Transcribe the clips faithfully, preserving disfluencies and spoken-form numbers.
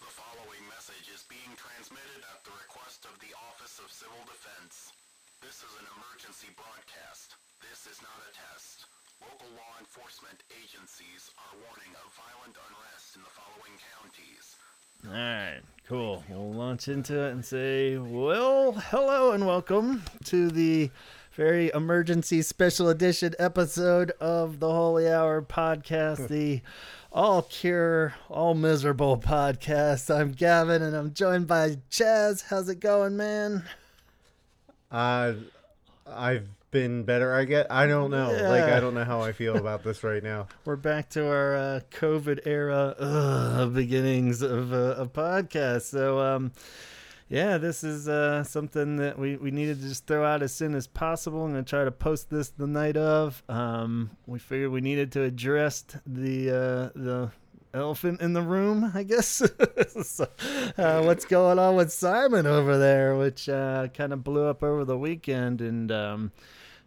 The following message is being transmitted at the request of the Office of Civil Defense. This is an emergency broadcast. This is not a test. Local law enforcement agencies are warning of violent unrest in the following counties. Alright, cool. We'll launch into it and say, well, hello and welcome to the very emergency special edition episode of the Holy Hour podcast, the All Cure, All Miserable podcast. I'm Gavin and I'm joined by Chaz. How's it going, man? Uh, I've been better, I guess. I don't know. Yeah. Like, I don't know how I feel about this right now. We're back to our uh, COVID era uh, beginnings of uh, a podcast. So, um, yeah, this is uh, something that we, we needed to just throw out as soon as possible. I'm going to try to post this the night of. Um, we figured we needed to address the uh, the elephant in the room, I guess. So, uh, what's going on with Simon over there, which uh, kind of blew up over the weekend and um,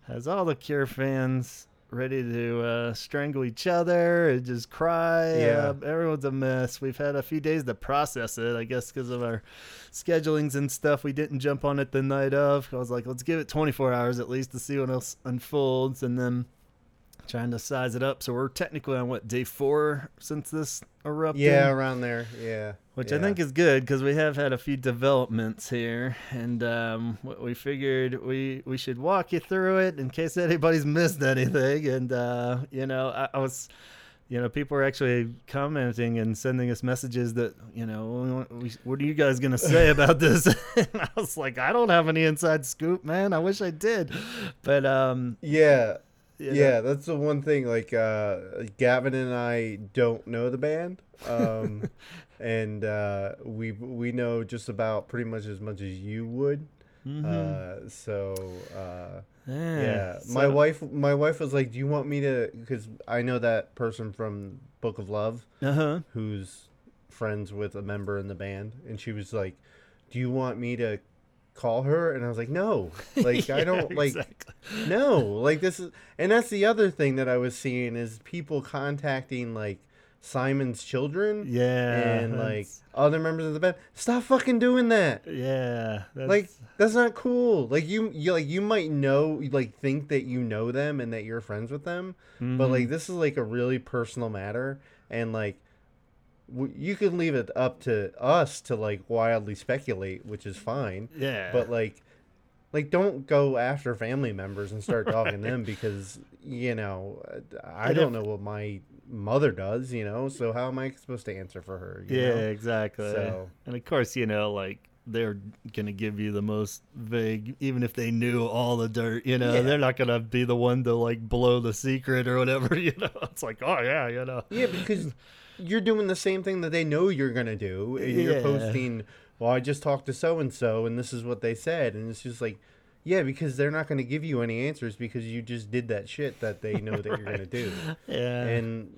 has all the Cure fans ready to uh, strangle each other and just cry. Yeah. Uh, everyone's a mess. We've had a few days to process it, I guess, because of our schedulings and stuff. We didn't jump on it the night of. I was like, let's give it twenty-four hours at least to see what else unfolds, and then trying to size it up. So we're technically on, what, day four since this erupted? Yeah, around there. Yeah. Which yeah. I think is good because we have had a few developments here, and um, we figured we we should walk you through it in case anybody's missed anything. And, uh, you know, I, I was, you know, people were actually commenting and sending us messages that, you know, what are you guys going to say about this? And I was like, I don't have any inside scoop, man. I wish I did. But, um, yeah. You know? Yeah, that's the one thing. Like, uh, Gavin and I don't know the band, um, and uh, we we know just about pretty much as much as you would. Mm-hmm. Uh, so, uh, yeah, yeah. So, my wife, my wife was like, "Do you want me to?" Because I know that person from Book of Love, uh-huh. who's friends with a member in the band, and she was like, "Do you want me to call her?" And I was like, no, like, yeah, I don't, like, exactly. No, like, this is, and that's the other thing that I was seeing is people contacting, like, Simon's children, yeah, and that's, like, other members of the band. Stop fucking doing that. Yeah, that's, like, that's not cool. Like, you, you, like, you might know, like, think that you know them and that you're friends with them, mm-hmm. but, like, this is, like, a really personal matter, and, like, you can leave it up to us to, like, wildly speculate, which is fine. Yeah. But, like, like don't go after family members and start dogging them because, you know, I and don't if, know what my mother does, you know, so how am I supposed to answer for her? You yeah, know? Exactly. So, and, of course, you know, like, they're going to give you the most vague, even if they knew all the dirt, you know, yeah. They're not going to be the one to, like, blow the secret or whatever, you know. It's like, oh, yeah, you know. Yeah, because you're doing the same thing that they know you're going to do. And you're yeah. posting, well, I just talked to so-and-so, and this is what they said. And it's just like, yeah, because they're not going to give you any answers because you just did that shit that they know that right. you're going to do. Yeah. And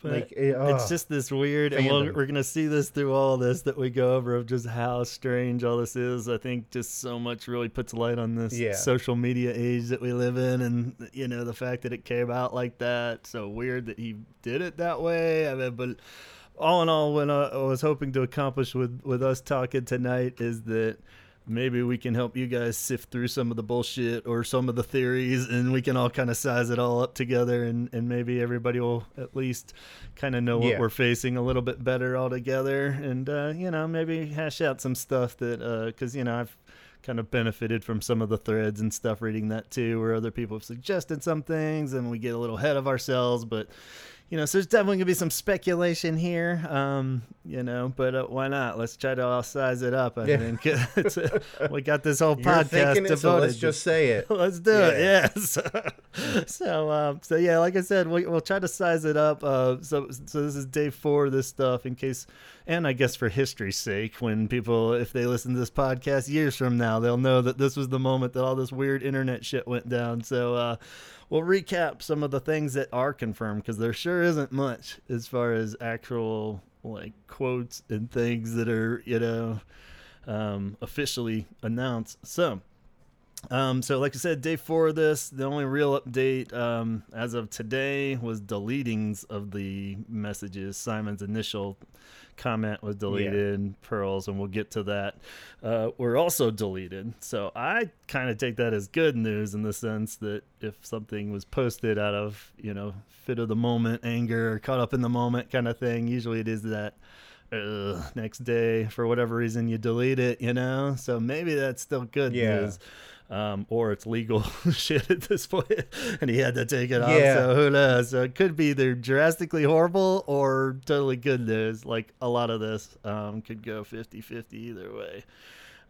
but like, it, oh, it's just this weird, fandom. And we'll, we're going to see this through all this that we go over of just how strange all this is. I think just so much really puts light on this yeah. social media age that we live in, and, you know, the fact that it came out like that. So weird that he did it that way. I mean, but all in all, what I was hoping to accomplish with, with us talking tonight is that maybe we can help you guys sift through some of the bullshit or some of the theories, and we can all kind of size it all up together, and, and maybe everybody will at least kind of know what yeah. we're facing a little bit better all together, and, uh, you know, maybe hash out some stuff that, uh, because, you know, I've kind of benefited from some of the threads and stuff reading that too, where other people have suggested some things and we get a little ahead of ourselves, but, you know, so there's definitely going to be some speculation here, um, you know, but uh, why not? Let's try to all size it up. I yeah. think it's, uh, we got this whole You're podcast devoted. It, so let's just say it. Let's do yeah. it. Yeah. So, so, um, so yeah, like I said, we, we'll try to size it up. Uh, so, so this is day four of this stuff in case, and I guess for history's sake, when people, if they listen to this podcast years from now, they'll know that this was the moment that all this weird internet shit went down. So, uh, we'll recap some of the things that are confirmed, because there sure isn't much as far as actual, like, quotes and things that are, you know, um, officially announced. So, Um, so like I said, day four of this, the only real update um, as of today was deletings of the messages. Simon's initial comment was deleted, yeah. Pearl's, and we'll get to that, uh, were also deleted. So I kind of take that as good news in the sense that if something was posted out of, you know, fit of the moment, anger, caught up in the moment kind of thing, usually it is that. Uh, next day, for whatever reason, you delete it, you know? So maybe that's still good yeah. news. Um, or it's legal shit at this point, and he had to take it yeah. off, so who knows? So it could be either drastically horrible or totally good news. Like, a lot of this um, could go fifty-fifty either way.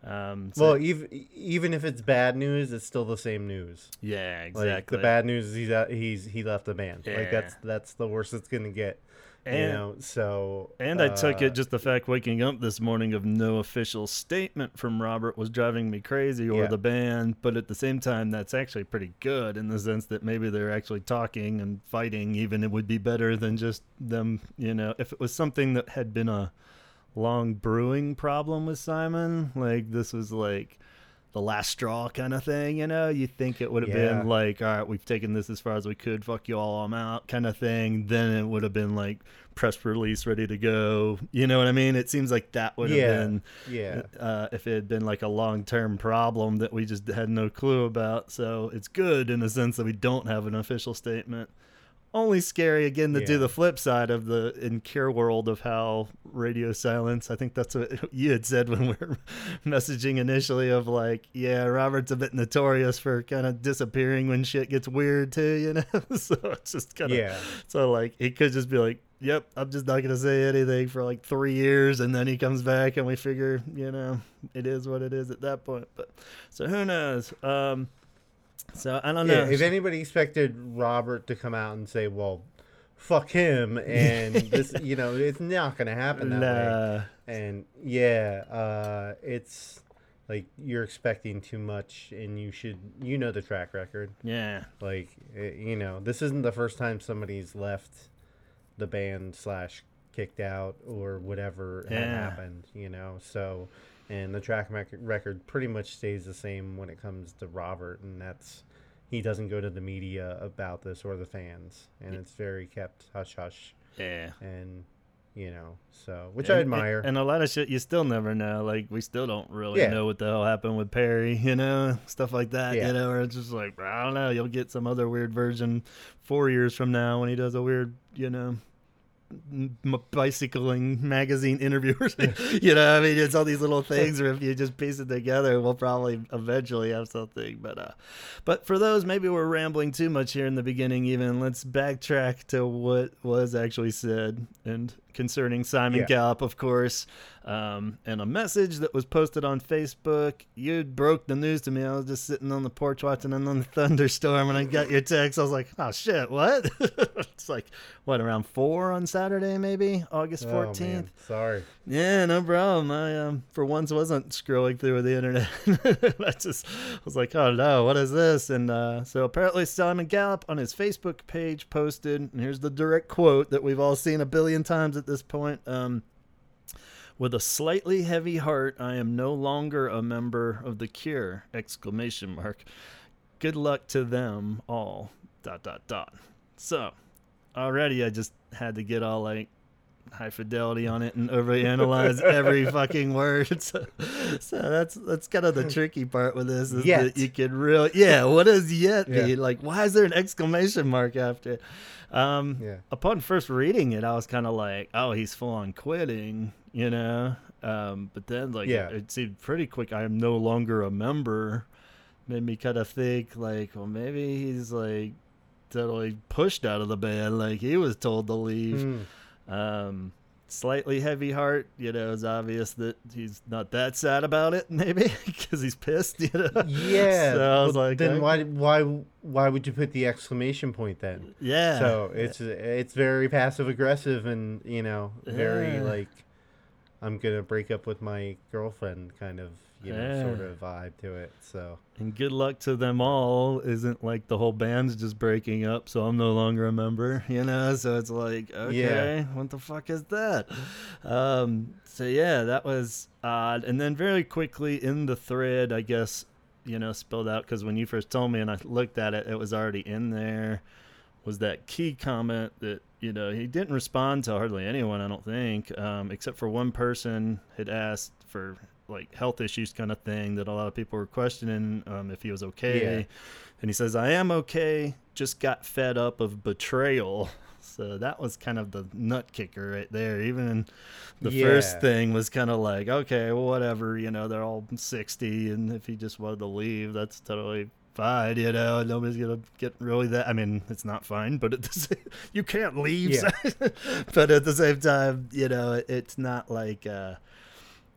Um, so, well, even, even if it's bad news, it's still the same news. Yeah, exactly. Like, the bad news is he's, out, he's he left the band. Yeah. Like, that's that's the worst it's going to get. And, you know, so, and uh, I took it just the fact waking up this morning of no official statement from Robert was driving me crazy or yeah. the band. But at the same time, that's actually pretty good in the sense that maybe they're actually talking and fighting. Even it would be better than just them, you know, if it was something that had been a long brewing problem with Simon, like this was like the last straw kind of thing, you know, you think it would have yeah. been like, all right, we've taken this as far as we could, fuck you all, I'm out kind of thing. Then it would have been like press release ready to go, you know what I mean? It seems like that would have yeah. been yeah uh if it had been like a long-term problem that we just had no clue about. So it's good in the sense that we don't have an official statement. Only scary again to yeah. do the flip side of the in Cure world of how radio silence, I think that's what you had said when we were messaging initially, of like, yeah, Robert's a bit notorious for kind of disappearing when shit gets weird too, you know? So it's just kind of, yeah. so like, he could just be like, yep, I'm just not going to say anything for like three years. And then he comes back and we figure, you know, it is what it is at that point. But so who knows? Um, So I don't know. Yeah, if anybody expected Robert to come out and say, "Well, fuck him," and this, you know, it's not going to happen that nah. way. And yeah, uh, it's like you're expecting too much, and you should, you know, the track record. Yeah. Like it, you know, this isn't the first time somebody's left the band slash kicked out or whatever yeah. had happened. You know, so. And the track record pretty much stays the same when it comes to Robert, and that's he doesn't go to the media about this or the fans, and it's very kept hush hush. Yeah, and you know, so which and, I admire. And, and a lot of shit you still never know. Like we still don't really yeah. know what the hell happened with Perry, you know, stuff like that. Yeah. You know, or it's just like I don't know. You'll get some other weird version four years from now when he does a weird, you know. Bicycling magazine interviewers, you know, I mean, it's all these little things, or if you just piece it together, we'll probably eventually have something. But, uh, but for those, maybe we're rambling too much here in the beginning. Even let's backtrack to what was actually said, and concerning Simon yeah. Gallup, of course, um, and a message that was posted on Facebook. You broke the news to me. I was just sitting on the porch watching another thunderstorm, and I got your text. I was like, "Oh shit, what?" It's like what around four on Saturday. Saturday, maybe August fourteenth. Oh, man. Sorry. Yeah, no problem. I um, for once wasn't scrolling through the internet. I just I was like, oh no, what is this? And uh, so apparently Simon Gallup on his Facebook page posted, and here's the direct quote that we've all seen a billion times at this point. Um, with a slightly heavy heart, I am no longer a member of The Cure! Exclamation mark. Good luck to them all. Dot dot dot. So. Already, I just had to get all like high fidelity on it and overanalyze every fucking word. So, so that's that's kind of the tricky part with this is yet. That you could really, yeah. What is yet? Yeah. Like, why is there an exclamation mark after it? Um, yeah. Upon first reading it, I was kind of like, oh, he's full on quitting, you know. Um, but then, like, yeah. it, it seemed pretty quick. I am no longer a member. Made me kind of think, like, well, maybe he's like. Totally pushed out of the band, like he was told to leave. Mm. Um, slightly heavy heart, you know, it's obvious that he's not that sad about it, maybe because he's pissed, you know. Yeah. So I was well, like, then hey. why, why, why would you put the exclamation point then? Yeah. So it's it's very passive aggressive, and you know, very yeah. like I'm gonna break up with my girlfriend kind of. You know, yeah. sort of vibe to it. So, and good luck to them all isn't like the whole band's just breaking up, so I'm no longer a member, you know. So it's like, okay, yeah. what the fuck is that? Um, so yeah, that was odd. And then very quickly in the thread, I guess you know, spilled out, because when you first told me and I looked at it, it was already in there, was that key comment that, you know, he didn't respond to hardly anyone, I don't think, um, except for one person had asked for, like, health issues kind of thing that a lot of people were questioning um, if he was okay. Yeah. And he says, I am okay, just got fed up of betrayal. So that was kind of the nut kicker right there. Even the yeah. first thing was kind of like, okay, well, whatever, you know, they're all sixty, and if he just wanted to leave, that's totally fine, you know, nobody's gonna get really that. I mean, it's not fine, but at the same, you can't leave. Yeah. But at the same time, you know, it's not like, uh,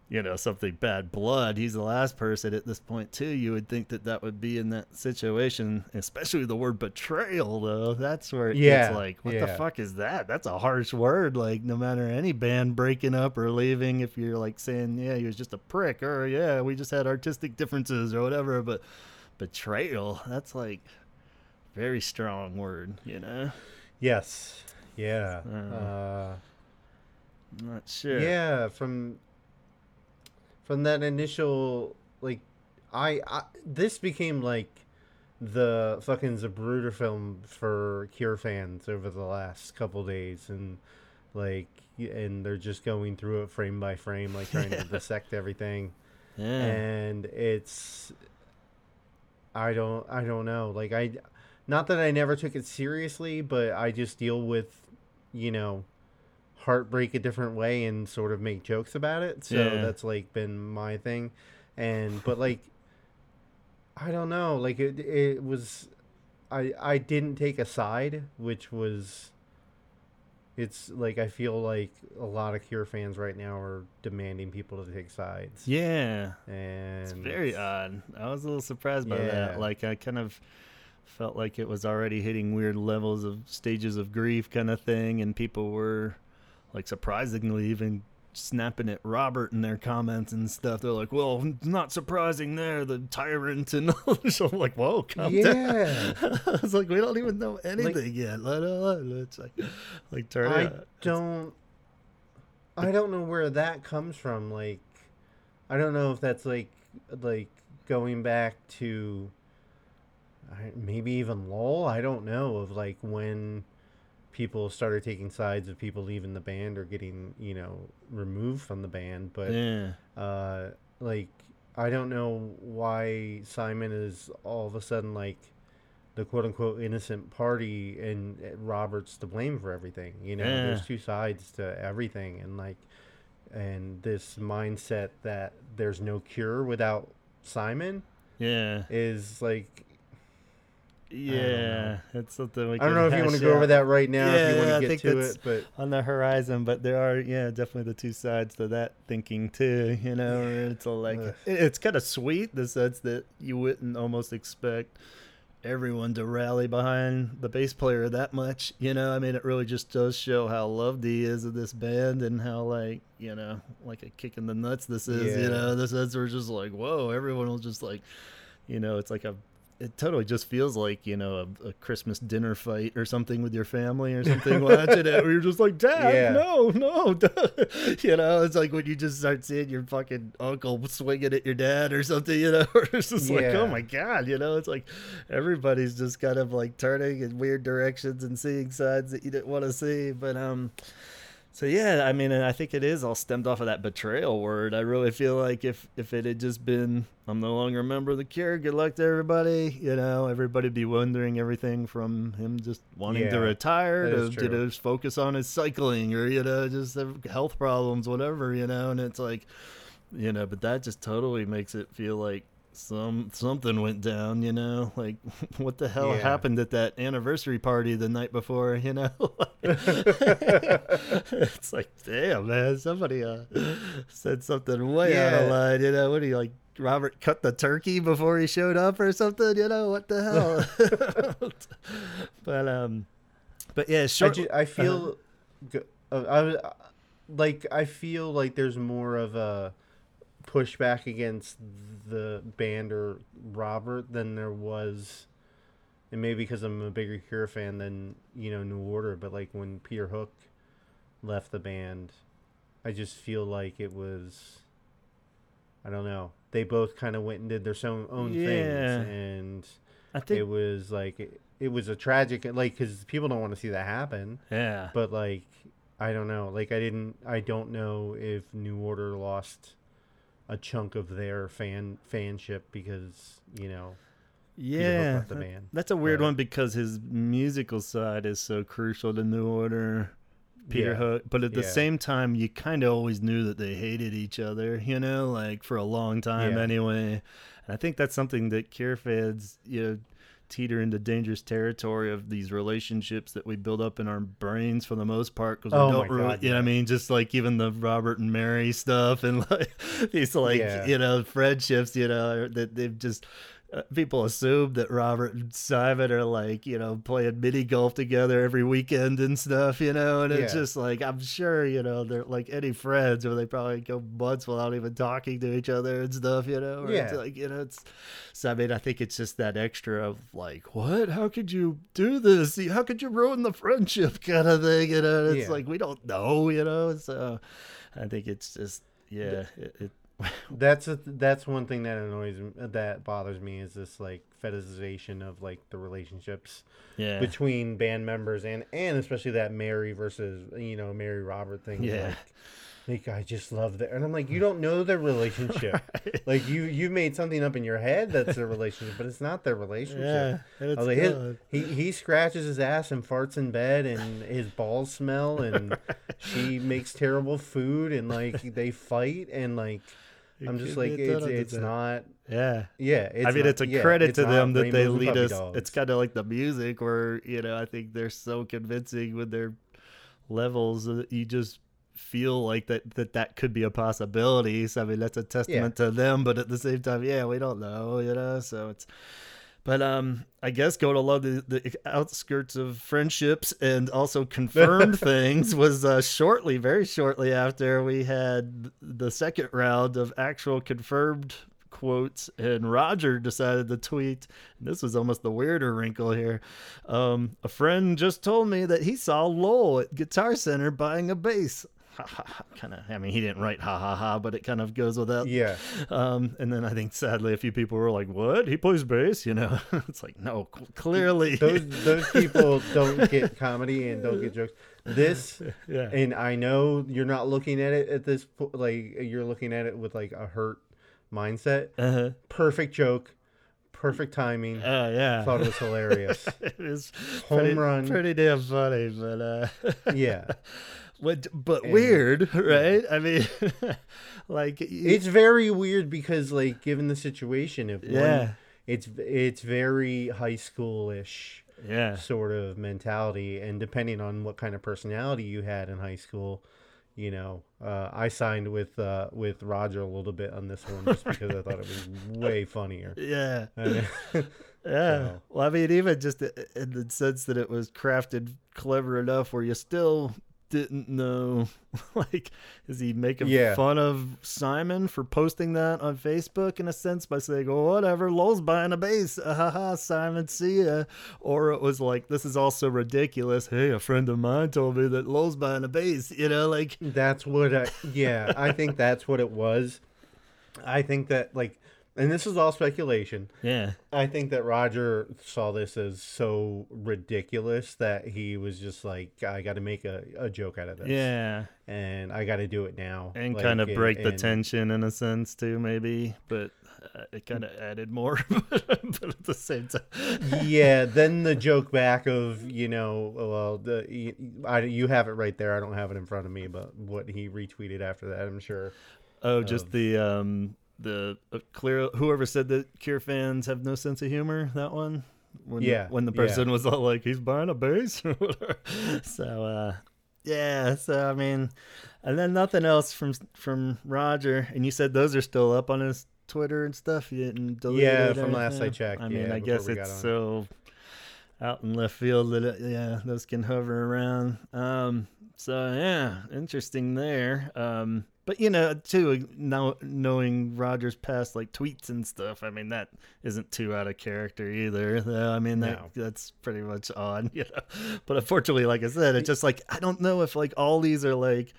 you know, something bad blood. He's the last person at this point too. You would think that that would be in that situation, especially the word betrayal though. That's where it's yeah. like, what yeah. the fuck is that? That's a harsh word. Like, no matter any band breaking up or leaving, if you're like saying, yeah, he was just a prick, or yeah, we just had artistic differences or whatever, but betrayal, that's like very strong word, you know? Yes. Yeah. Uh, uh, not sure. Yeah. From, From that initial, like, I, I this became like the fucking Zapruder film for Cure fans over the last couple days, and like, and they're just going through it frame by frame, like trying to dissect everything. Yeah. And it's, I don't, I don't know, like I, not that I never took it seriously, but I just deal with, you know, heartbreak a different way and sort of make jokes about it, so yeah. that's like been my thing. And but like, I don't know, like it it was I I didn't take a side, which was, it's like I feel like a lot of Cure fans right now are demanding people to take sides. Yeah. And it's very it's, odd. I was a little surprised by yeah. that. Like, I kind of felt like it was already hitting weird levels of stages of grief kind of thing, and people were like, surprisingly, even snapping at Robert in their comments and stuff. They're like, well, not surprising there, the tyrant. And so I'm like, whoa, calm yeah. down. I was like, we don't even know anything like, yet. Let alone, it's like, like turn I out. don't, I don't know where that comes from. Like, I don't know if that's like, like going back to maybe even Lol. I don't know, of like when people started taking sides of people leaving the band or getting, you know, removed from the band. But yeah. uh, like, I don't know why Simon is all of a sudden like the quote unquote innocent party and Robert's to blame for everything. You know, yeah. there's two sides to everything. And like, and this mindset that there's no cure without Simon yeah. is like, yeah, it's something we can I don't know if you want to go over that right now, yeah, if you want to get to it, but on the horizon. But there are, yeah, definitely the two sides to that thinking too, you know. Yeah. It's all like, Ugh. it's kind of sweet, the sense that you wouldn't almost expect everyone to rally behind the bass player that much, you know. I mean, it really just does show how loved he is of this band, and how, like, you know, like a kick in the nuts this is, yeah. you know. This is, we're just like, whoa, everyone will just like, you know, it's like a it totally just feels like, you know, a, a Christmas dinner fight or something with your family or something, watching it. Where you're just like, Dad, yeah. no, no. You know, it's like when you just start seeing your fucking uncle swinging at your dad or something, you know, it's just yeah. like, oh my God, you know, it's like everybody's just kind of like turning in weird directions and seeing sides that you didn't want to see. But, um, so, yeah, I mean, and I think it is all stemmed off of that betrayal word. I really feel like if, if it had just been, I'm no longer a member of the Cure, good luck to everybody, you know, everybody would be wondering everything from him just wanting yeah, to retire to, you know, just focus on his cycling, or, you know, just health problems, whatever, you know. And it's like, you know, but that just totally makes it feel like some something went down, you know, like what the hell yeah. happened at that anniversary party the night before, you know. It's like, damn, man, somebody uh said something way yeah. out of line, you know. What do you, like, Robert cut the turkey before he showed up or something, you know, what the hell. But um but yeah, short- I, ju- I feel uh-huh. I, I like I feel like there's more of a pushback against the band or Robert than there was, and maybe because I'm a bigger Cure fan than, you know, New Order, but like when Peter Hook left the band, I just feel like it was I don't know. They both kind of went and did their own own yeah. things, and I think it was like it, it was a tragic, like, because people don't want to see that happen. Yeah. But like, I don't know. Like, I didn't. I don't know if New Order lost a chunk of their fan fanship because, you know. Yeah, the man. That's a weird yeah. one because his musical side is so crucial to New Order, Peter yeah. Hook. But at the yeah. same time, you kind of always knew that they hated each other, you know, like for a long time yeah. anyway. And I think that's something that Cure fans, you know, teeter into dangerous territory of these relationships that we build up in our brains for the most part, because oh we don't really, God, you yeah. know what I mean, just like even the Robert and Mary stuff and like these like yeah. you know friendships, you know, that they've just uh, people assume that Robert and Simon are like, you know, playing mini golf together every weekend and stuff, you know, and yeah. it's just like, I'm sure, you know, they're like any friends where they probably go months without even talking to each other and stuff, you know, or yeah. it's like, you know, it's, so I mean, I think it's just that extra of like, what, how could you do this? How could you ruin the friendship kind of thing? You know, and it's yeah. like, we don't know, you know? So I think it's just, yeah. It, it, that's a, that's one thing that annoys me, that bothers me, is this like fetishization of like the relationships yeah. between band members, and, and especially that Mary versus, you know, Mary Robert thing. Yeah. Like, like, I just love that. And I'm like, you don't know their relationship. Right. Like, you you made something up in your head that's their relationship, but it's not their relationship. Yeah, it's like, his, he, he scratches his ass and farts in bed, and his balls smell, and right. she makes terrible food, and, like, they fight, and, like, it I'm just like, it's, it's not... Yeah. Yeah. It's I mean, not, it's a yeah, credit it's to them that they lead us. Dogs. It's kind of like the music where, you know, I think they're so convincing with their levels that you just... feel like that, that that could be a possibility. So I mean, that's a testament yeah. to them, but at the same time, yeah, we don't know, you know. So it's, but um, I guess going along the, the outskirts of friendships and also confirmed things was uh, shortly, very shortly after we had the second round of actual confirmed quotes, and Roger decided to tweet, and this was almost the weirder wrinkle here, um, a friend just told me that he saw Lol at Guitar Center buying a bass. Ha, ha, ha, kind of, I mean, he didn't write ha ha ha, but it kind of goes without. Yeah. Um, and then I think sadly a few people were like, "What? He plays bass?" You know, it's like, no, clearly those those people don't get comedy and don't get jokes. This, yeah. and I know you're not looking at it at this, like you're looking at it with like a hurt mindset. Uh-huh. Perfect joke. Perfect timing. Oh, uh, yeah. Thought it was hilarious. It is home pretty, run. Pretty damn funny, but uh, yeah. What, but and, weird, right? Yeah. I mean, like it's very weird because, like, given the situation, if yeah, one, it's it's very high schoolish, yeah, sort of mentality, and depending on what kind of personality you had in high school, you know, uh, I signed with uh, with Roger a little bit on this one just because I thought it was way funnier. Yeah. I mean, yeah. So. Well, I mean, even just in the sense that it was crafted clever enough where you still didn't know, like, is he making yeah. fun of Simon for posting that on Facebook in a sense by saying, oh, whatever, Lol's buying a bass, uh, ha ha, Simon, see ya, or it was like, this is also ridiculous, hey, a friend of mine told me that Lol's buying a bass, you know, like that's what I, yeah I think that's what it was. I think that, like, and this is all speculation. Yeah. I think that Roger saw this as so ridiculous that he was just like, I got to make a, a joke out of this. Yeah. And I got to do it now. And like, kind of break and, the and, tension in a sense too, maybe. But uh, it kind of added more. But at the same time. Yeah. Then the joke back of, you know, well, the you, I, you have it right there. I don't have it in front of me. But what he retweeted after that, I'm sure. Oh, just um, the... um. The uh, clear whoever said that Cure fans have no sense of humor, that one when, yeah when the person yeah. was all like, he's buying a bass. So uh yeah so I mean, and then nothing else from from Roger. And you said those are still up on his Twitter and stuff, you didn't delete yeah it from last I checked. I mean, yeah, I guess it's so out in left field that it, yeah those can hover around. Um so yeah interesting there. um But, you know, too, now knowing Roger's past, like, tweets and stuff, I mean, that isn't too out of character either. Though. I mean, that no. that's pretty much on, you know. But unfortunately, like I said, it's just like, I don't know if, like, all these are, like,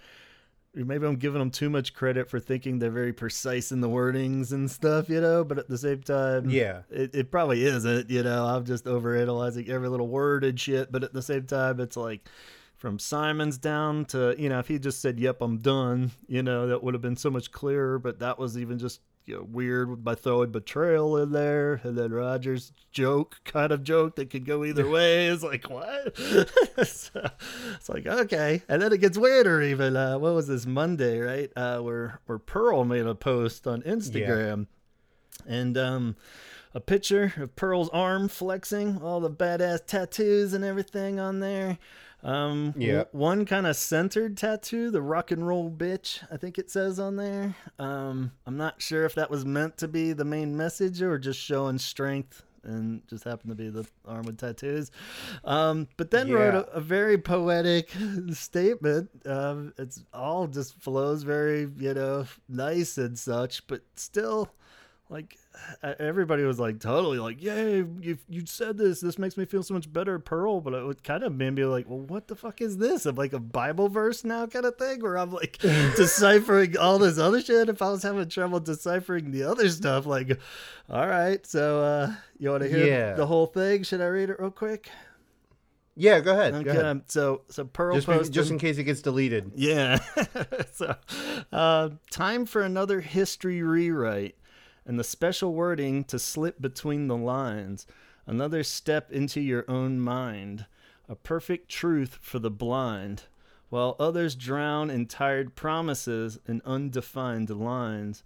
maybe I'm giving them too much credit for thinking they're very precise in the wordings and stuff, you know, but at the same time, yeah, it, it probably isn't, you know, I'm just overanalyzing every little word and shit. But at the same time, it's like from Simon's down to, you know, if he just said, yep, I'm done, you know, that would have been so much clearer. But that was even just, you know, weird by throwing betrayal in there, and then Roger's joke, kind of joke that could go either way. It's like, what? So, it's like, okay. And then it gets weirder even. Uh, what was this, Monday, right? Uh, where where Pearl made a post on Instagram, yeah. and um, a picture of Pearl's arm flexing, all the badass tattoos and everything on there. Um, yeah. One kind of centered tattoo, the rock and roll bitch, I think it says on there. Um, I'm not sure if that was meant to be the main message or just showing strength and just happened to be the arm with tattoos. Um, but then yeah. wrote a, a very poetic statement. Um, it's all just flows very, you know, nice and such, but still like everybody was like totally like, yay, you you said this. This makes me feel so much better, Pearl. But it kind of made me like, well, what the fuck is this? I'm like a Bible verse now kind of thing where I'm like deciphering all this other shit. If I was having trouble deciphering the other stuff, like, all right. So uh, you want to hear yeah. the whole thing? Should I read it real quick? Yeah, go ahead. Okay, go ahead. So, so Pearl just, posted, just in case it gets deleted. Yeah. so, uh, time for another history rewrite. And the special wording to slip between the lines. Another step into your own mind. A perfect truth for the blind. While others drown in tired promises and undefined lines.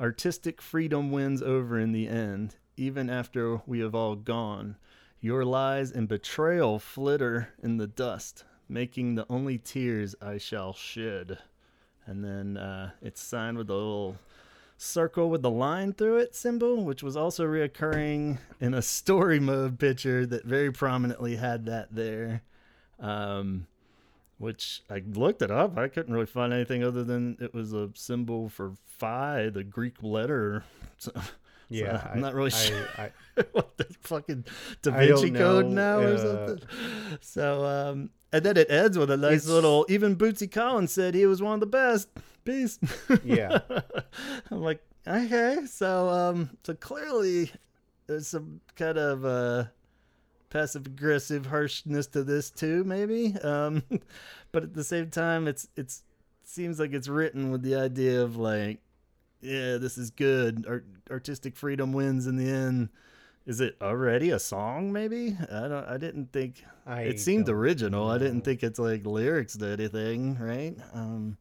Artistic freedom wins over in the end, even after we have all gone. Your lies and betrayal flitter in the dust, making the only tears I shall shed. And then uh, it's signed with a little circle with the line through it symbol, which was also reoccurring in a story mode picture that very prominently had that there, um which I looked it up. I couldn't really find anything other than it was a symbol for phi, the Greek letter. So, yeah, so I'm not really I, sure I, I, what the fucking Da Vinci Code now uh, or something. So um and then it ends with a nice little, even Bootsy Collins said he was one of the best. Peace. Yeah. I'm like, okay. So, um, so clearly there's some kind of uh, passive aggressive harshness to this too, maybe. Um, but at the same time, it's it's seems like it's written with the idea of like, yeah, this is good. Art, artistic freedom wins in the end. Is it already a song? Maybe I don't. I didn't think I it seemed original. Know. I didn't think it's like lyrics to anything, right? Um,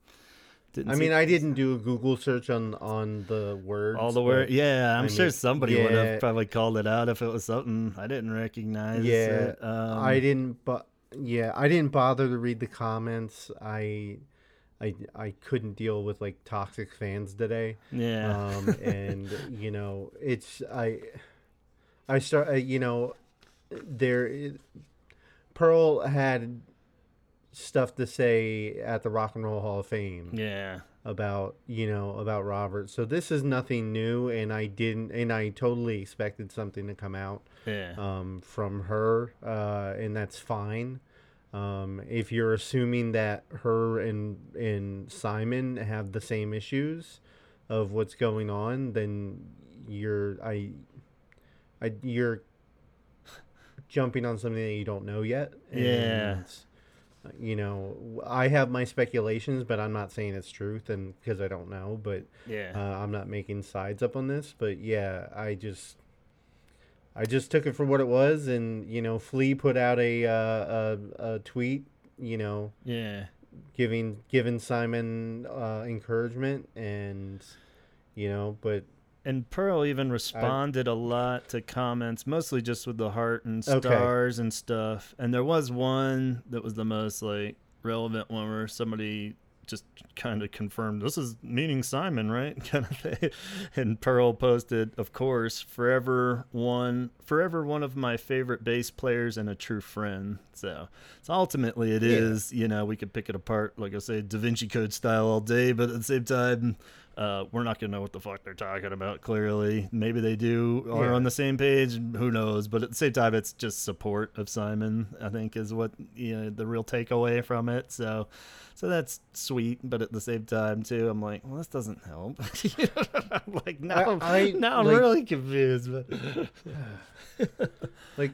didn't I mean, I didn't do a Google search on, on the words. All the words, yeah. I'm I sure mean, somebody yeah. would have probably called it out if it was something I didn't recognize. Yeah, it. Um, I didn't. But yeah, I didn't bother to read the comments. I. I, I couldn't deal with like toxic fans today. Yeah, um, and you know it's I. I start, uh, you know, there. Pearl had stuff to say at the Rock and Roll Hall of Fame. Yeah. About you know about Robert. So this is nothing new, and I didn't, and I totally expected something to come out. Yeah. Um, from her, uh, and that's fine. Um, if you're assuming that her and and Simon have the same issues of what's going on, then you're I. I, you're jumping on something that you don't know yet. And, yeah. You know, I have my speculations, but I'm not saying it's truth, and because I don't know. But yeah, uh, I'm not making sides up on this. But yeah, I just, I just took it for what it was, and you know, Flea put out a uh, a, a tweet. You know. Yeah. Giving giving Simon uh, encouragement, and you know, but. And Pearl even responded I, a lot to comments, mostly just with the heart and stars okay. and stuff. And there was one that was the most like relevant one where somebody just kind of confirmed, this is meaning Simon, right? Kind of thing. And Pearl posted, of course, forever one, forever one of my favorite bass players and a true friend. So, so ultimately it yeah. is, you know, we could pick it apart, like I say, Da Vinci Code style all day, but at the same time, Uh, we're not going to know what the fuck they're talking about, clearly. Maybe they do are yeah. on the same page. Who knows? But at the same time, it's just support of Simon, I think, is what you know the real takeaway from it. So so that's sweet. But at the same time, too, I'm like, well, this doesn't help. you know, I'm like, now, I, I, now I'm like, really confused. But like,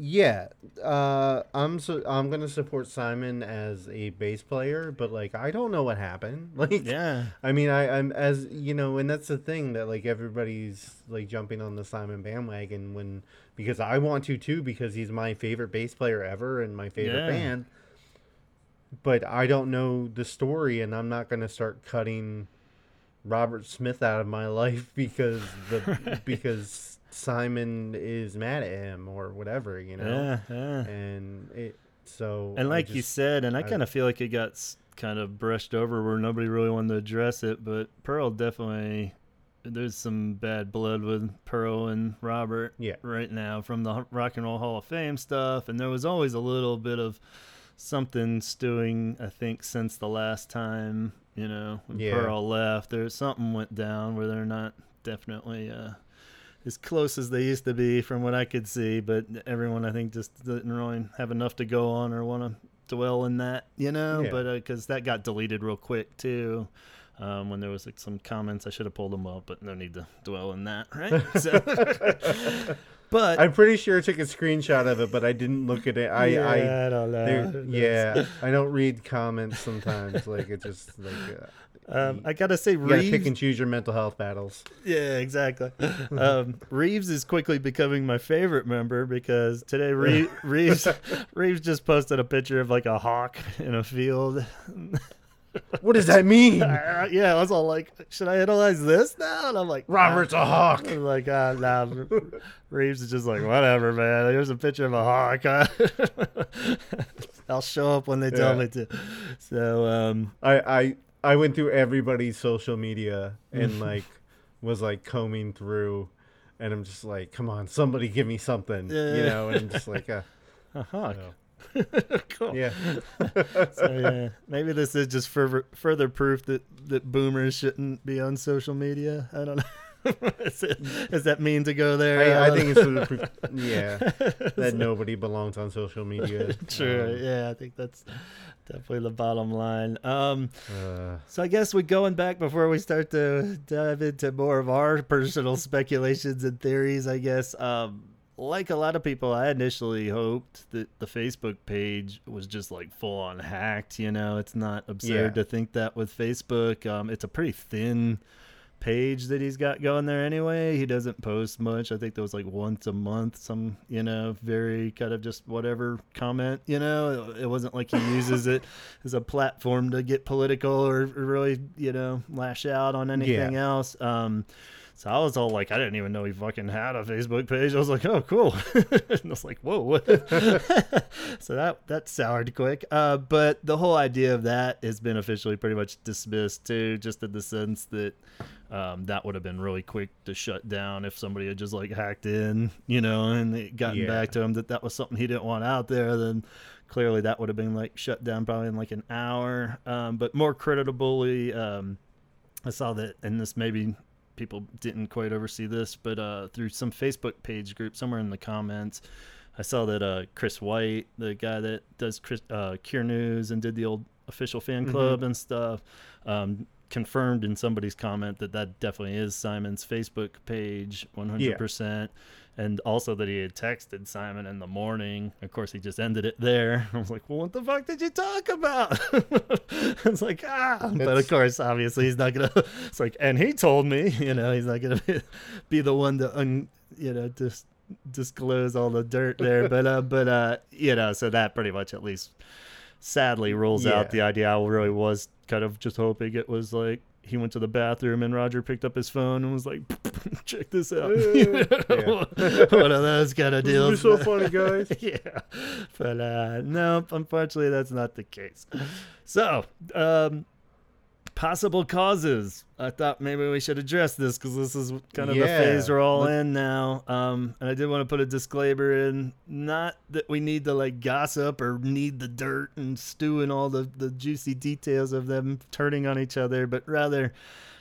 yeah, uh, I'm so I'm gonna support Simon as a bass player, but like I don't know what happened. Like, yeah, I mean, I, I'm as you know, and that's the thing that like everybody's like jumping on the Simon bandwagon when because I want to too because he's my favorite bass player ever and my favorite yeah. band. But I don't know the story, and I'm not gonna start cutting Robert Smith out of my life because the right. because. Simon is mad at him or whatever, you know. Yeah, yeah. And it so and like just, you said, and I, I kind of feel like it got kind of brushed over where nobody really wanted to address it. But Pearl definitely, there's some bad blood with Pearl and Robert yeah. right now from the Rock and Roll Hall of Fame stuff, and there was always a little bit of something stewing. I think since the last time, you know, when yeah. Pearl left, there's something went down where they're not definitely. Uh, as close as they used to be from what I could see, but everyone I think just didn't really have enough to go on or want to dwell in that, you know, yeah. but uh, cause that got deleted real quick too. Um, when there was like some comments, I should have pulled them up, but no need to dwell in that. Right. So, but I'm pretty sure I took a screenshot of it, but I didn't look at it. I, yeah, I, I don't know. Yeah. I don't read comments sometimes. like it just like, uh, Um, I gotta say, Reeves you gotta pick and choose your mental health battles. Yeah, exactly. Um, Reeves is quickly becoming my favorite member because today Reeves Reeves, Reeves just posted a picture of like a hawk in a field. What does that mean? Uh, yeah, I was all like, should I analyze this now? And I'm like, Robert's a hawk. I'm like, ah, nah. Reeves is just like, whatever, man. Here's a picture of a hawk. I'll show up when they tell yeah. me to. So um, I. I I went through everybody's social media and like was like combing through, and I'm just like, come on, somebody give me something, yeah. you know. And I'm just like, uh, a hawk. You know. Cool. Yeah. So yeah, maybe this is just further further proof that that boomers shouldn't be on social media. I don't know. Is, it, is that mean to go there? I, I think it's sort of proof, yeah, that nobody belongs on social media. True. Um, yeah, I think that's definitely the bottom line. Um, uh, so I guess we're going back before we start to dive into more of our personal speculations and theories, I guess. Um, like a lot of people, I initially hoped that the Facebook page was just like full on hacked. You know, it's not absurd yeah. to think that with Facebook. Um, it's a pretty thin page that he's got going there anyway. He doesn't post much. I think there was like once a month some, you know, very kind of just whatever comment, you know. It, it wasn't like he uses it as a platform to get political or, or really, you know, lash out on anything yeah. else. Um, so I was all like, I didn't even know he fucking had a Facebook page. I was like, oh, cool. And I was like, whoa. So that, that soured quick. Uh, but the whole idea of that has been officially pretty much dismissed too, just in the sense that um, that would have been really quick to shut down if somebody had just like hacked in, you know, and it gotten yeah. back to him that that was something he didn't want out there. Then clearly that would have been like shut down probably in like an hour. Um, but more creditably, um, I saw that, and this maybe people didn't quite oversee this, but uh, through some Facebook page group somewhere in the comments, I saw that uh, Chris White, the guy that does Chris, uh, Cure News and did the old official fan club mm-hmm. and stuff, um, confirmed in somebody's comment that that definitely is Simon's Facebook page one hundred percent. Yeah. And also that he had texted Simon in the morning. Of course, he just ended it there. I was like, well, what the fuck did you talk about? I was like, ah. It's, but of course, obviously, he's not going to. It's like, and he told me, you know, he's not going to be the one to, un, you know, just disclose all the dirt there. But, uh, but uh, you know, so that pretty much at least sadly rules yeah. out the idea. I really was kind of just hoping it was like, he went to the bathroom and Roger picked up his phone and was like, check this out. One of those kind of deals. You're so funny, guys. Yeah. But uh, no, unfortunately, that's not the case. So um, possible causes. I thought maybe we should address this because this is kind of yeah. the phase we're all in now. Um, and I did want to put a disclaimer in, not that we need to like gossip or need the dirt and stew in all the, the juicy details of them turning on each other, but rather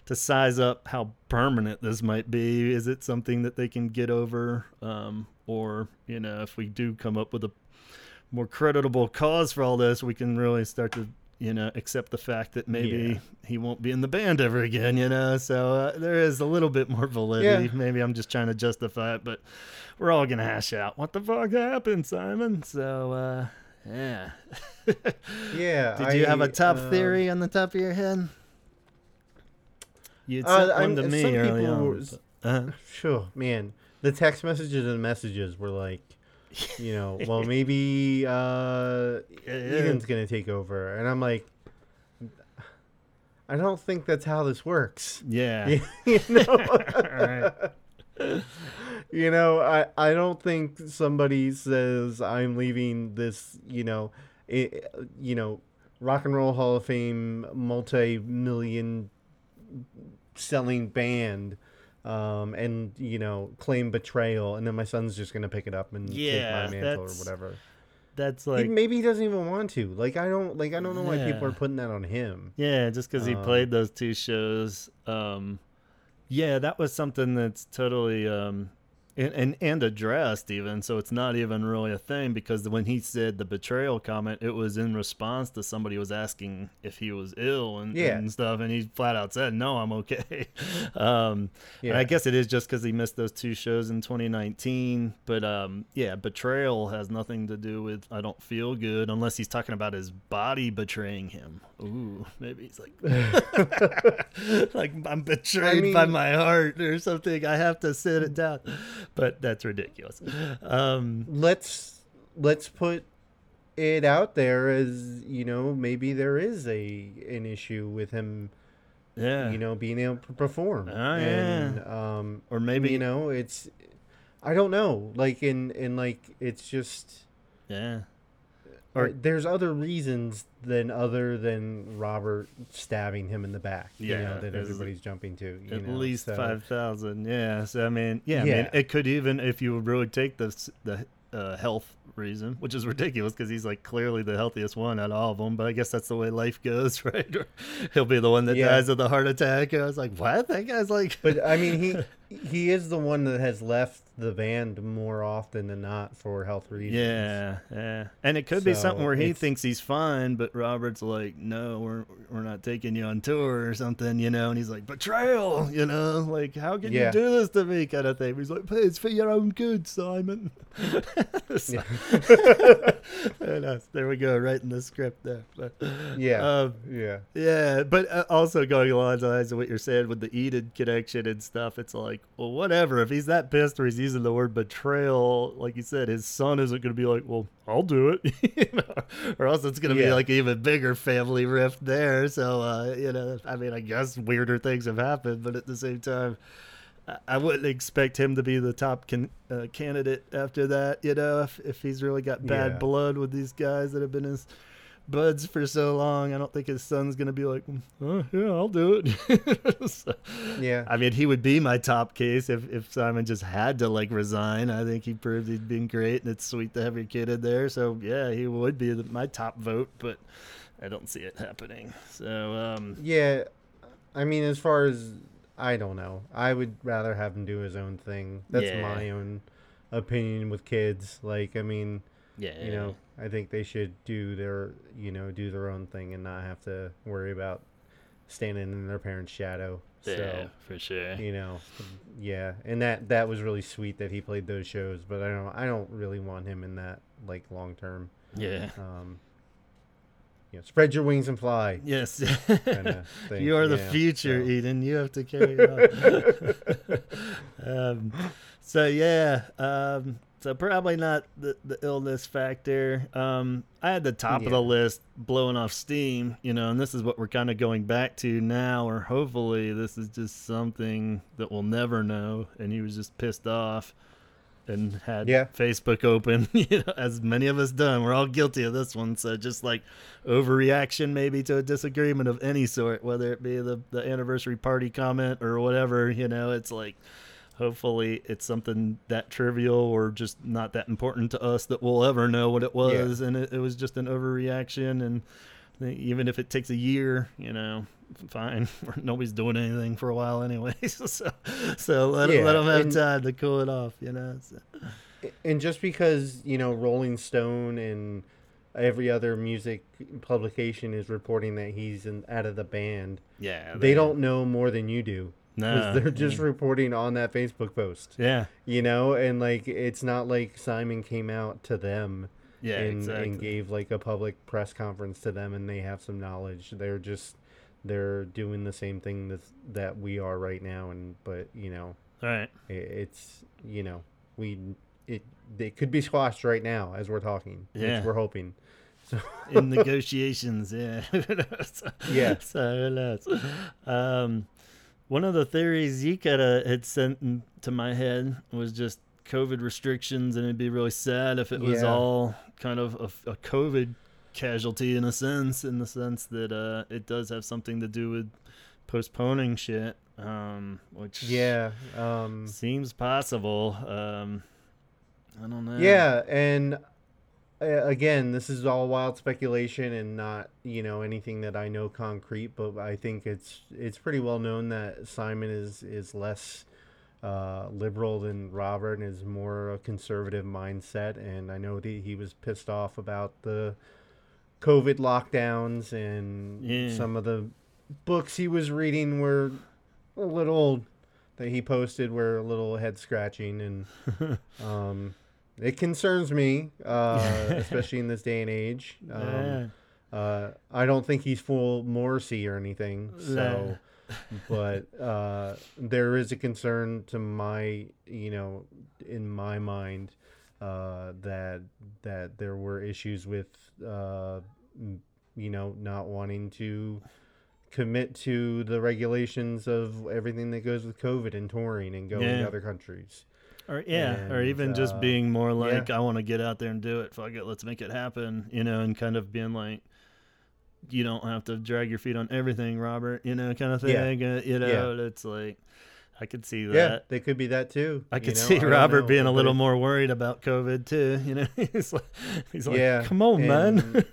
to size up how permanent this might be. Is it something that they can get over? Um, or, you know, if we do come up with a more creditable cause for all this, we can really start to, you know, accept the fact that maybe yeah. he won't be in the band ever again, you know? So uh, there is a little bit more validity. Yeah. Maybe I'm just trying to justify it, but we're all going to hash out what the fuck happened, Simon. So, uh, yeah. yeah. Did I, you have a top uh, theory on the top of your head? You'd sent uh, one to me early on. Were, but, uh, sure, man. The text messages and messages were like, you know, well, maybe uh, Eden's going to take over. And I'm like, I don't think that's how this works. Yeah. You know, you know I, I don't think somebody says I'm leaving this, you know, it, you know, Rock and Roll Hall of Fame multi-million selling band. Um, and, you know, claim betrayal. And then my son's just going to pick it up and yeah, take my mantle or whatever. That's like, he, maybe he doesn't even want to. Like, I don't, like, I don't know yeah. why people are putting that on him. Yeah. Just cause um, he played those two shows. Um, yeah, that was something that's totally, um, and, and, and addressed even. So it's not even really a thing because when he said the betrayal comment, it was in response to somebody was asking if he was ill and, yeah. and stuff. And he flat out said, no, I'm okay. um, yeah. And I guess it is just because he missed those two shows in twenty nineteen. But um, yeah, betrayal has nothing to do with I don't feel good unless he's talking about his body betraying him. Ooh, maybe he's like, like I'm betrayed I mean, by my heart or something. I have to sit it down. But that's ridiculous. Um, let's let's put it out there as, you know, maybe there is a an issue with him, yeah. you know, being able to perform. Oh, and, yeah. Um, or maybe, you know, it's, I don't know. Like, in, in like, it's just. Yeah. Or there's other reasons than other than Robert stabbing him in the back, yeah, you know, that everybody's jumping to. You at know, least so. five thousand, yeah. So, I mean, yeah, yeah. I mean, it could even, if you really take the, the uh, health reason, which is ridiculous because he's, like, clearly the healthiest one out of all of them, but I guess that's the way life goes, right? He'll be the one that yeah. dies of the heart attack. I was like, what? That guy's like... But, I mean, he... He is the one that has left the band more often than not for health reasons. Yeah, yeah. And it could so be something where he thinks he's fine, but Robert's like, no, we're we're not taking you on tour or something, you know? And he's like, betrayal, you know? Like, how can yeah. you do this to me kind of thing? He's like, hey, it's for your own good, Simon. So, there we go, right in the script there. But, yeah, um, yeah. Yeah, but uh, also going along the lines of what you're saying with the Eden connection and stuff, it's like, well, whatever. If he's that pissed or he's using the word betrayal, like you said, his son isn't going to be like, well, I'll do it. You know? Or else it's going to yeah. be like an even bigger family rift there. So, uh, you know, I mean, I guess weirder things have happened, but at the same time, I, I wouldn't expect him to be the top can- uh, candidate after that, you know, if, if he's really got bad yeah. blood with these guys that have been his buds for so long. I don't think his son's gonna be like, oh, yeah, I'll do it. So, yeah, I mean, he would be my top case if, if Simon just had to like resign. I think he proved he'd been great, and it's sweet to have your kid in there. So yeah, he would be the, my top vote, but I don't see it happening. So um, yeah, I mean, as far as I don't know, I would rather have him do his own thing. That's yeah. my own opinion with kids. Like, I mean, yeah, you know. I think they should do their, you know, do their own thing and not have to worry about standing in their parents' shadow. Yeah, so, for sure. You know, yeah, and that, that was really sweet that he played those shows, but I don't I don't really want him in that like long term. Yeah. Um, you know, spread your wings and fly. Yes. Kind of thing. You are yeah, the future, so. Eden. You have to carry on. um, so yeah. Um, So probably not the, the illness factor. Um, I had the top yeah. of the list blowing off steam, you know, and this is what we're kind of going back to now, or hopefully this is just something that we'll never know. And he was just pissed off. and had yeah. Facebook open, you know, as many of us done. We're all guilty of this one. So just like overreaction maybe to a disagreement of any sort, whether it be the, the anniversary party comment or whatever, you know, it's like, hopefully it's something that trivial or just not that important to us that we'll ever know what it was. Yeah. And it, it was just an overreaction. And even if it takes a year, you know, fine. Nobody's doing anything for a while anyway. So, so let, yeah, let them have and, time to cool it off, you know. So. And just because, you know, Rolling Stone and every other music publication is reporting that he's in, out of the band, yeah, they, they don't know more than you do. No, they're just yeah. reporting on that Facebook post. Yeah. You know, and like, it's not like Simon came out to them. Yeah, and, exactly. and gave like a public press conference to them, and they have some knowledge. They're just they're doing the same thing that that we are right now, and but you know, all right, it, it's you know we it they could be squashed right now as we're talking. Yeah, which we're hoping. So. In negotiations, yeah, so, yeah. So who knows? Um, one of the theories you kinda had sent to my head was just COVID restrictions, and it'd be really sad if it was yeah. all kind of a, a COVID casualty in a sense, in the sense that uh, it does have something to do with postponing shit, um, which yeah um, seems possible. Um, I don't know. Yeah, and uh, again, this is all wild speculation and not, you know, anything that I know concrete, but I think it's it's pretty well known that Simon is is less uh liberal than Robert and is more a conservative mindset, and I know that he was pissed off about the COVID lockdowns, and yeah. some of the books he was reading were a little that he posted were a little head scratching, and um it concerns me, uh especially in this day and age. um yeah. uh I don't think he's full Morrissey or anything, so yeah. but uh, there is a concern to my, you know, in my mind, uh, that that there were issues with, uh, you know, not wanting to commit to the regulations of everything that goes with COVID and touring and going yeah. to other countries. Or yeah, and, or even uh, just being more like, yeah. I want to get out there and do it. Fuck it, let's make it happen, you know, and kind of being like, you don't have to drag your feet on everything, Robert, you know, kind of thing. Yeah. Uh, you know, yeah. it's like, I could see that. Yeah, they could be that too. I could know? see I Robert know, being a little more worried about COVID too. You know, he's like, he's like yeah. come on, and, man.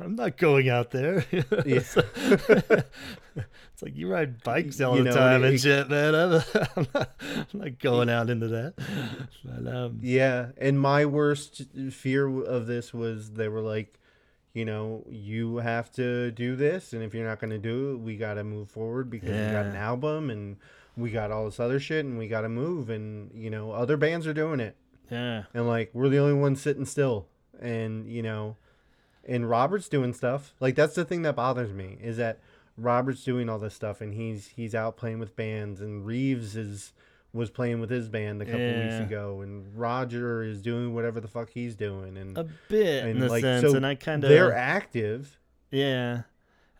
I'm not going out there. Yeah. So, it's like, you ride bikes all you the know, time and he, shit, man. I'm, I'm, not, I'm not going out into that. But, um, yeah. And my worst fear of this was they were like, you know, you have to do this, and if you're not going to do it, we got to move forward because yeah. we got an album and we got all this other shit and we got to move, and, you know, other bands are doing it. Yeah. And, like, we're the only ones sitting still, and, you know, and Robert's doing stuff. Like, that's the thing that bothers me, is that Robert's doing all this stuff, and he's he's out playing with bands, and Reeves is was playing with his band a couple yeah. weeks ago, and Roger is doing whatever the fuck he's doing, and a bit and in the like, sense, so and I kind of they're active. Yeah,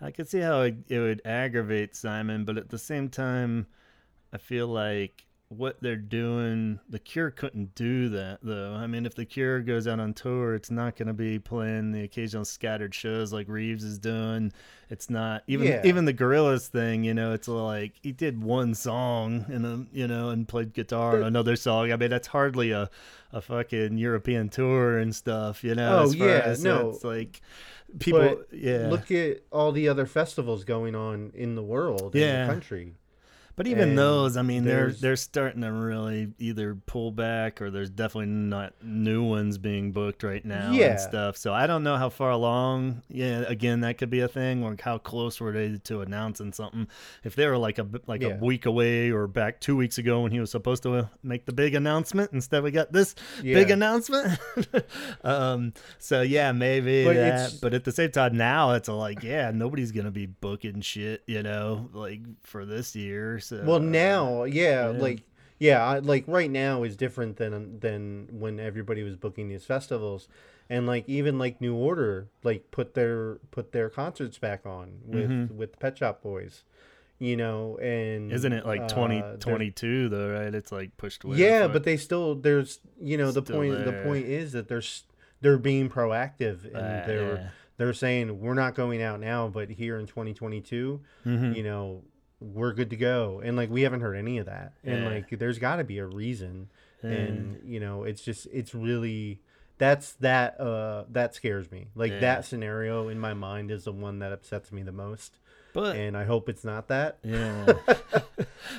I could see how it, it would aggravate Simon, but at the same time, I feel like what they're doing, The Cure couldn't do that though. I mean, if The Cure goes out on tour, it's not going to be playing the occasional scattered shows like Reeves is doing. It's not even yeah. even the Gorillaz thing, you know, it's like he did one song and, you know, and played guitar on another song. I mean, that's hardly a a fucking European tour and stuff, you know. Oh yeah, as, no, it's like people but yeah look at all the other festivals going on in the world, yeah. in the country. But even and those, I mean, they're they're starting to really either pull back, or there's definitely not new ones being booked right now yeah. and stuff. So I don't know how far along. Yeah, again, that could be a thing. Or how close were they to announcing something? If they were like a like yeah. a week away, or back two weeks ago when he was supposed to make the big announcement, instead we got this yeah. big announcement. um, so yeah, maybe but that. But at the same time, now it's like, yeah, nobody's gonna be booking shit, you know, like for this year. So, well, now, yeah, yeah, like, yeah, I, like right now is different than than when everybody was booking these festivals, and like even like New Order, like put their put their concerts back on with mm-hmm. with the Pet Shop Boys, you know, and isn't it like twenty twenty-two uh, though, right? It's like pushed away. Yeah, but they still, there's, you know, the point there. the point is that they're they're being proactive, and uh, they're yeah. they're saying we're not going out now, but here in twenty twenty-two, mm-hmm. you know, we're good to go. And like, we haven't heard any of that. Yeah. And like, there's got to be a reason. Yeah. And you know, it's just, it's really, that's that uh that scares me. Like yeah. that scenario in my mind is the one that upsets me the most. But, and I hope it's not that. Yeah. But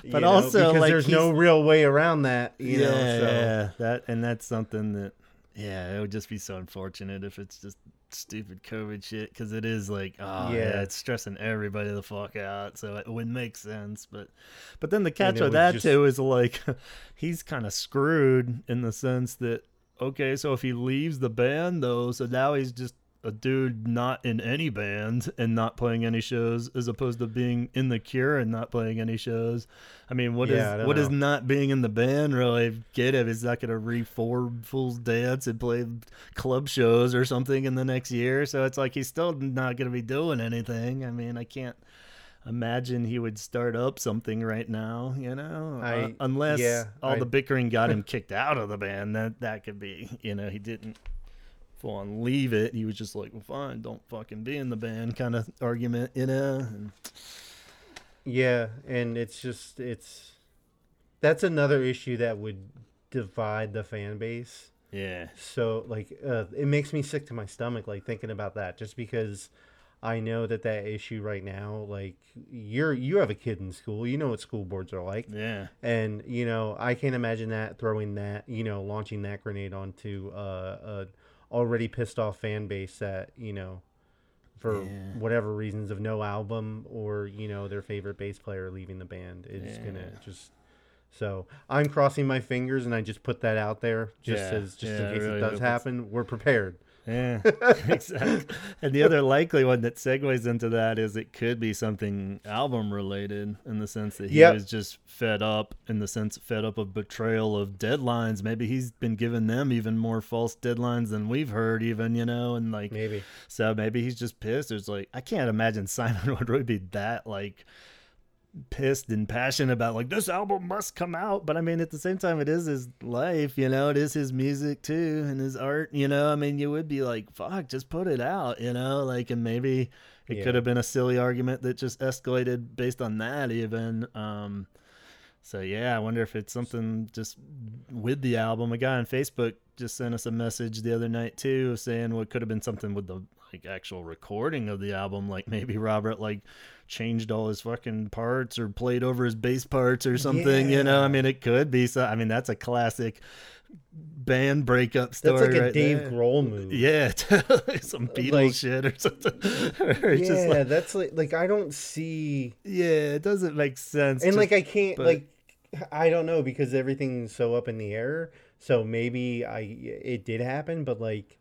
you know, also, because like, there's no real way around that. You yeah, know, so. yeah. That and that's something that, yeah, it would just be so unfortunate if it's just stupid COVID shit, because it is like, oh yeah. yeah, it's stressing everybody the fuck out. So it would make sense, but but then the catch with that just... too is like, he's kind of screwed in the sense that, okay, so if he leaves the band though, so now he's just a dude not in any band and not playing any shows, as opposed to being in The Cure and not playing any shows. I mean, what yeah, is what know. is not being in the band really get him? He's not going to reform Fool's Dance and play club shows or something in the next year. So it's like, he's still not going to be doing anything. I mean, I can't imagine he would start up something right now, you know, I, uh, unless yeah, all I... the bickering got him kicked out of the band. That, that could be, you know, he didn't full on leave it. He was just like, well, fine, don't fucking be in the band kind of argument, you know? And... yeah. And it's just, it's, that's another issue that would divide the fan base. Yeah. So like, uh, it makes me sick to my stomach, like thinking about that, just because I know that that issue right now, like you're, you have a kid in school, you know what school boards are like. Yeah. And you know, I can't imagine that throwing that, you know, launching that grenade onto, uh, a, already pissed off fan base that, you know, for yeah. whatever reasons of no album or, you know, their favorite bass player leaving the band is yeah. gonna just, so I'm crossing my fingers and I just put that out there just yeah. as just yeah, in case really it does happen. It's... we're prepared. Yeah, exactly. And the other likely one that segues into that is it could be something album related, in the sense that he yep. was just fed up, in the sense fed up of betrayal of deadlines. Maybe he's been giving them even more false deadlines than we've heard even, you know, and like, maybe, so maybe he's just pissed. There's like, I can't imagine Simon would really be that like pissed and passionate about like, this album must come out. But I mean, at the same time, it is his life, you know, it is his music too, and his art, you know. I mean, you would be like, fuck, just put it out, you know, like, and maybe it yeah. could have been a silly argument that just escalated based on that even. Um, so yeah, I wonder if it's something just with the album. A guy on Facebook just sent us a message the other night too, saying what could have been something with the like actual recording of the album, like maybe Robert like changed all his fucking parts or played over his bass parts or something, yeah. you know. I mean, it could be. So I mean, that's a classic band breakup story. That's like a right Dave there. Grohl move. Yeah, some Beatles like, shit or something. Or yeah, just like, that's like like I don't see. Yeah, it doesn't make sense. And just, like I can't but, like I don't know, because everything's so up in the air. So maybe I it did happen, but like.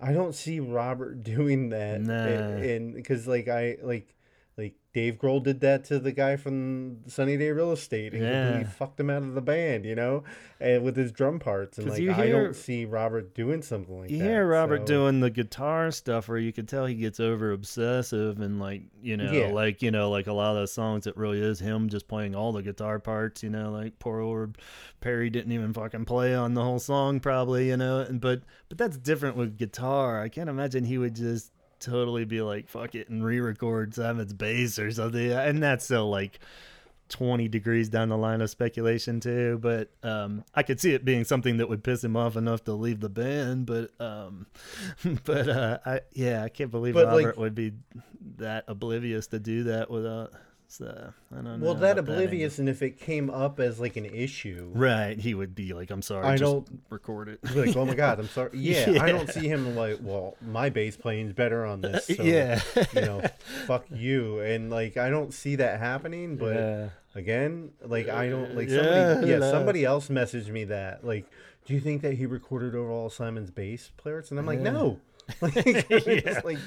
I don't see Robert doing that, nah. and because like I like like Dave Grohl did that to the guy from Sunny Day Real Estate, and yeah. he fucked him out of the band, you know, and with his drum parts, and like hear, I don't see Robert doing something like you that. You hear Robert so. doing the guitar stuff, where you can tell he gets over obsessive, and like you know, yeah. like you know, like a lot of those songs, it really is him just playing all the guitar parts, you know, like poor old Perry didn't even fucking play on the whole song, probably, you know, and but but that's different with guitar. I can't imagine he would just totally be like, fuck it, and re-record Simon's bass or something. And that's still like twenty degrees down the line of speculation too, but um I could see it being something that would piss him off enough to leave the band, but um but uh I yeah I can't believe but Robert like, would be that oblivious to do that without. So I don't know. Well, that oblivious, that and if it came up as like an issue, right? He would be like, "I'm sorry, I just don't record it." Like, oh my god, I'm sorry. Yeah, yeah, I don't see him like, well, my bass playing's better on this. So, yeah, you know, fuck you, and like, I don't see that happening. But yeah. again, like, I don't like somebody. Yeah, yeah somebody else messaged me that. Like, do you think that he recorded over all Simon's bass players? And I'm like, yeah. no. Like, yeah. like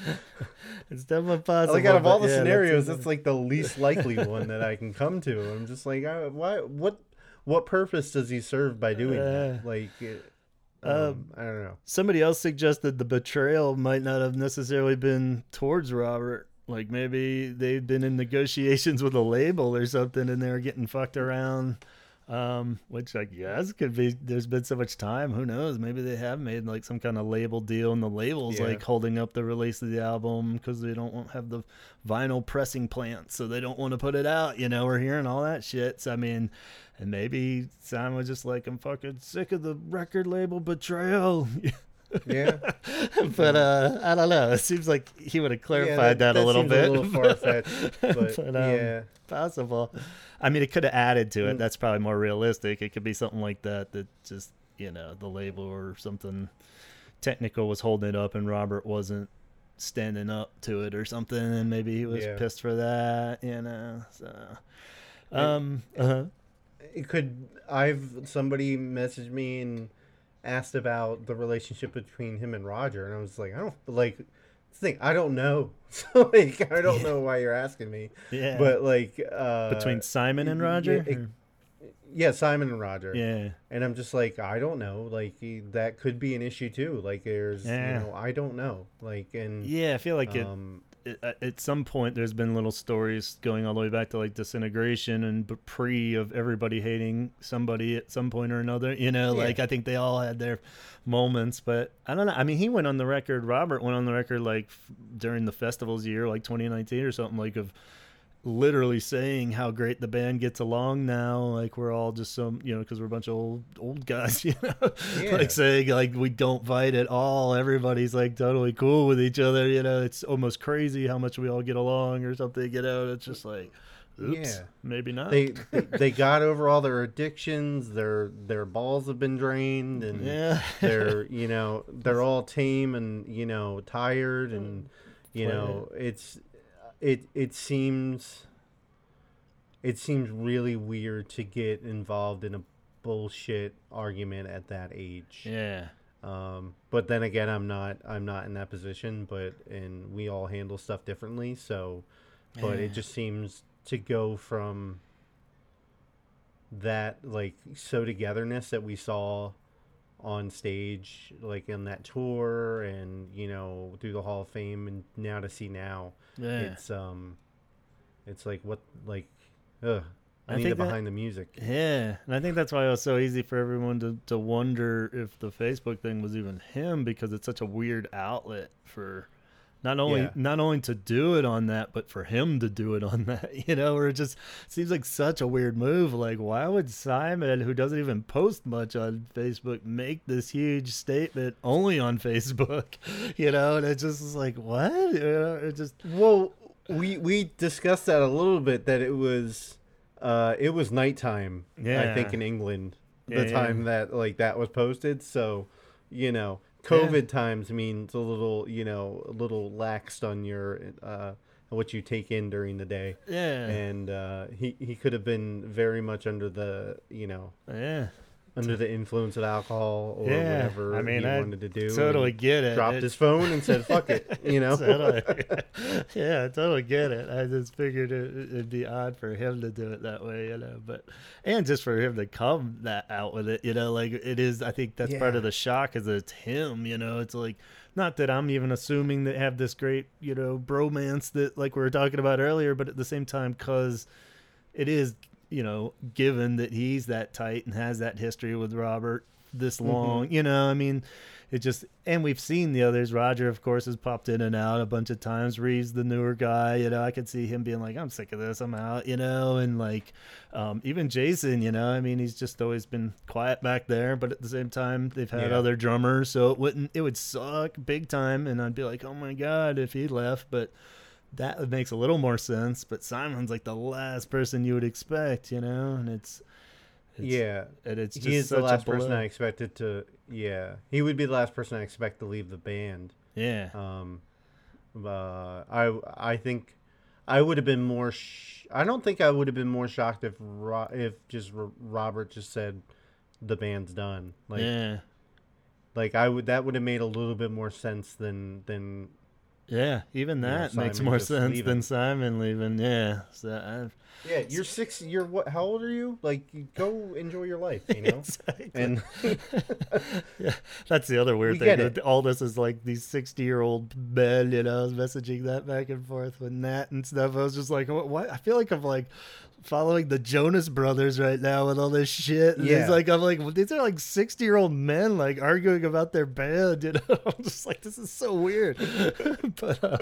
it's definitely possible. Like out of all the yeah, scenarios, that's, that's like the least likely one that I can come to. I'm just like, I, why? What? What purpose does he serve by doing uh, that? Like, it, um, um, I don't know. Somebody else suggested the betrayal might not have necessarily been towards Robert, Like maybe they've been in negotiations with a label or something and they're getting fucked around, um, which I guess could be, there's been so much time. Who knows? Maybe they have made like some kind of label deal and the label's yeah. like holding up the release of the album because they don't have the vinyl pressing plant. So they don't want to put it out. You know, we're hearing all that shit. So, I mean, and maybe Simon was just like, I'm fucking sick of the record label betrayal. Yeah, but uh, I don't know. It seems like he would have clarified yeah, that, that, that a little bit. A little far-fetched, but, but um, yeah, possible. I mean, it could have added to it. That's probably more realistic. It could be something like that. That just, you know, the label or something technical was holding it up, and Robert wasn't standing up to it or something, and maybe he was yeah. pissed for that. You know, so um, it, uh-huh. it could. I've somebody messaged me and asked about the relationship between him and Roger, and I was like, I don't like think I don't know. So like, I don't yeah. know why you're asking me. Yeah. But like uh between Simon and Roger? It, it, yeah, Simon and Roger. Yeah. And I'm just like, I don't know. Like that could be an issue too. Like there's yeah. you know, I don't know. Like and yeah, I feel like um, it, it at some point there's been little stories going all the way back to like Disintegration and pre of everybody hating somebody at some point or another, you know, yeah. like I think they all had their moments, but I don't know. I mean, he went on the record, Robert went on the record, like f- during the festival's year, like twenty nineteen or something, like of literally saying how great the band gets along now. Like we're all just some, you know, cause we're a bunch of old, old guys, you know, yeah. like saying like, we don't fight at all. Everybody's like totally cool with each other. You know, it's almost crazy how much we all get along or something, you know, it's just like, oops, yeah. maybe not. They, they they got over all their addictions. Their their balls have been drained, and yeah. they're you know they're all tame and you know tired, and you Play. know it's it it seems it seems really weird to get involved in a bullshit argument at that age. Yeah. Um. But then again, I'm not I'm not in that position. But and we all handle stuff differently. So, but yeah. it just seems. To go from that like so togetherness that we saw on stage like in that tour and you know through the Hall of Fame and now to see now yeah. it's um it's like what like ugh, I, I need the behind that, the music yeah and I think that's why it was so easy for everyone to, to wonder if the Facebook thing was even him, because it's such a weird outlet for Not only yeah. not only to do it on that, but for him to do it on that, you know, or it just seems like such a weird move. Like, why would Simon, who doesn't even post much on Facebook, make this huge statement only on Facebook, you know? And it just is like, what? You know, it just well, we we discussed that a little bit, that it was uh, it was nighttime, yeah. I think, in England, yeah, the yeah. time that like that was posted. So, you know. COVID yeah. times means a little, you know, a little laxed on your, uh, what you take in during the day. Yeah. And, uh, he, he could have been very much under the, you know, yeah. under the influence of alcohol or yeah. whatever I mean, he I wanted to do. Totally get it. Dropped it's... his phone and said, fuck it, you know? Totally. Yeah, I totally get it. I just figured it, it'd be odd for him to do it that way, you know, but, and just for him to come that out with it, you know, like it is, I think that's yeah. part of the shock is that it's him, you know, it's like, not that I'm even assuming that have this great, you know, bromance that like we were talking about earlier, but at the same time, cause it is, you know, given that he's that tight and has that history with Robert this long, mm-hmm. you know, I mean, it just, and we've seen the others. Roger, of course, has popped in and out a bunch of times. Reeves, the newer guy, you know, I could see him being like, I'm sick of this, I'm out, you know, and like, um, even Jason, you know, I mean, he's just always been quiet back there, but at the same time, they've had yeah. other drummers, so it wouldn't, it would suck big time. And I'd be like, oh my God, if he left, but that makes a little more sense, but Simon's like the last person you would expect, you know, and it's, it's yeah, and it's just he is such the last person I expected to. Yeah, he would be the last person I expect to leave the band. Yeah, um, uh, I I think I would have been more. Sh- I don't think I would have been more shocked if Ro- if just R- Robert just said the band's done. Like, yeah, like I would that would have made a little bit more sense than than. Yeah, even that you know, makes more sense leaving. than Simon leaving. Yeah, so I've, yeah. You're six. You're what? How old are you? Like, you go enjoy your life. You know, exactly. And yeah, that's the other weird thing. All this is like these sixty-year-old men. You know, I was messaging that back and forth with Nat and stuff. I was just like, what? what? I feel like I'm like. following the Jonas Brothers right now with all this shit. And yeah. It's like, I'm like, well, these are like sixty year old men, like arguing about their band, you know, I'm just like, this is so weird. But, uh,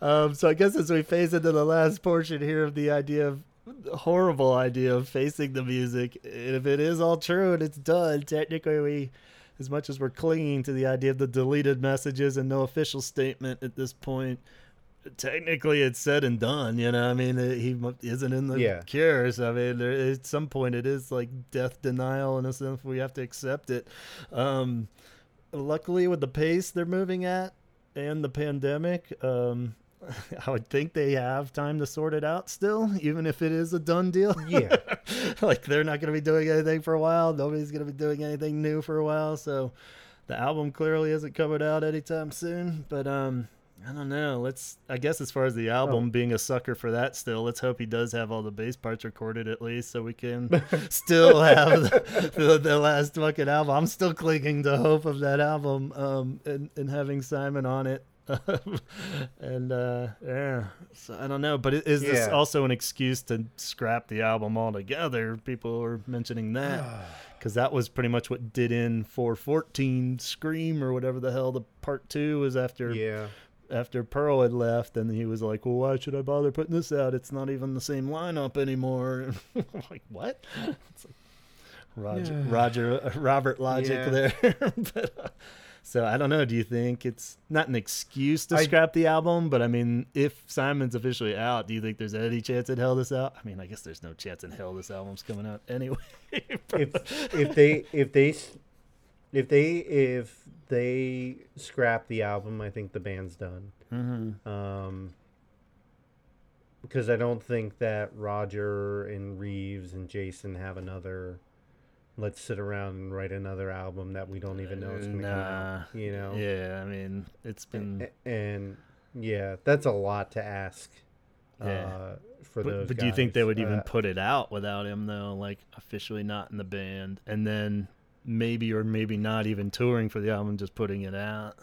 um, so I guess as we phase into the last portion here of the idea of the horrible idea of facing the music, and if it is all true and it's done, technically we, as much as we're clinging to the idea of the deleted messages and no official statement at this point, technically it's said and done, you know, I mean, it, he isn't in the yeah. Cures. I mean, there, at some point it is like death denial in a sense. We have to accept it. Um, luckily with the pace they're moving at and the pandemic, um, I would think they have time to sort it out still, even if it is a done deal. Yeah. Like they're not going to be doing anything for a while. Nobody's going to be doing anything new for a while. So the album clearly isn't coming out anytime soon, but, um, I don't know. Let's, I guess as far as the album oh. being a sucker for that still, let's hope he does have all the bass parts recorded at least so we can still have the, the, the last fucking album. I'm still clinging to hope of that album um, and, and having Simon on it. and uh, yeah, so I don't know. But is yeah. this also an excuse to scrap the album altogether? People are mentioning that. Because that was pretty much what did in four fourteen Scream or whatever the hell the part two was after. Yeah. After Pearl had left, and he was like, well, why should I bother putting this out? It's not even the same lineup anymore. I'm like, what? It's like Roger, yeah. Roger, Robert logic yeah. there. But, uh, so I don't know. Do you think it's not an excuse to I, scrap the album? But I mean, if Simon's officially out, do you think there's any chance in hell this out? I mean, I guess there's no chance in hell this album's coming out anyway. if, if they, if they, if they, if, they scrap the album, I think the band's done. Mm-hmm. Um, because I don't think that Roger and Reeves and Jason have another, let's sit around and write another album that we don't even know it's going to nah. come out. You know? Yeah, I mean, it's been... And, and yeah, that's a lot to ask yeah. uh, for but, those But guys. Do you think they would even uh, put it out without him, though? Like, officially not in the band. And then... maybe or maybe not even touring for the album, just putting it out.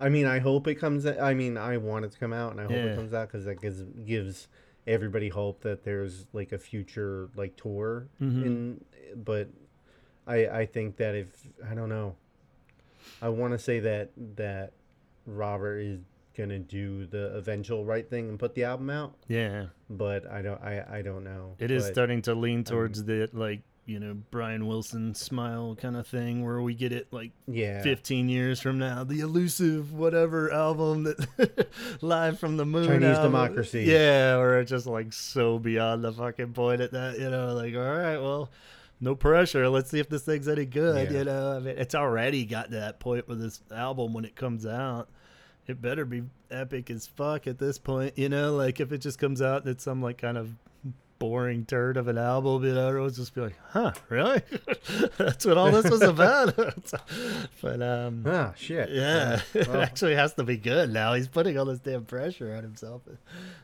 I mean, I hope it comes out. I mean, I want it to come out, and I hope yeah. it comes out because that gives gives everybody hope that there's like a future like tour. Mm-hmm. In, but I I think that if I don't know, I want to say that that Robert is gonna do the eventual right thing and put the album out. Yeah, but I don't I I don't know. It is but, starting to lean towards um, the like. you know, Brian Wilson Smile kind of thing where we get it like yeah. fifteen years from now, the elusive whatever album that live from the moon. Chinese album. Democracy. Yeah, or just like so beyond the fucking point at that, you know, like, all right, well, no pressure. Let's see if this thing's any good, yeah. you know. I mean, it's already got to that point with this album when it comes out. It better be epic as fuck at this point, you know, like if it just comes out and it's some like kind of boring turd of an album, you know, everyone's just be like, huh, really? That's what all this was about. But um oh shit yeah uh, well. It actually has to be good now. He's putting all this damn pressure on himself. It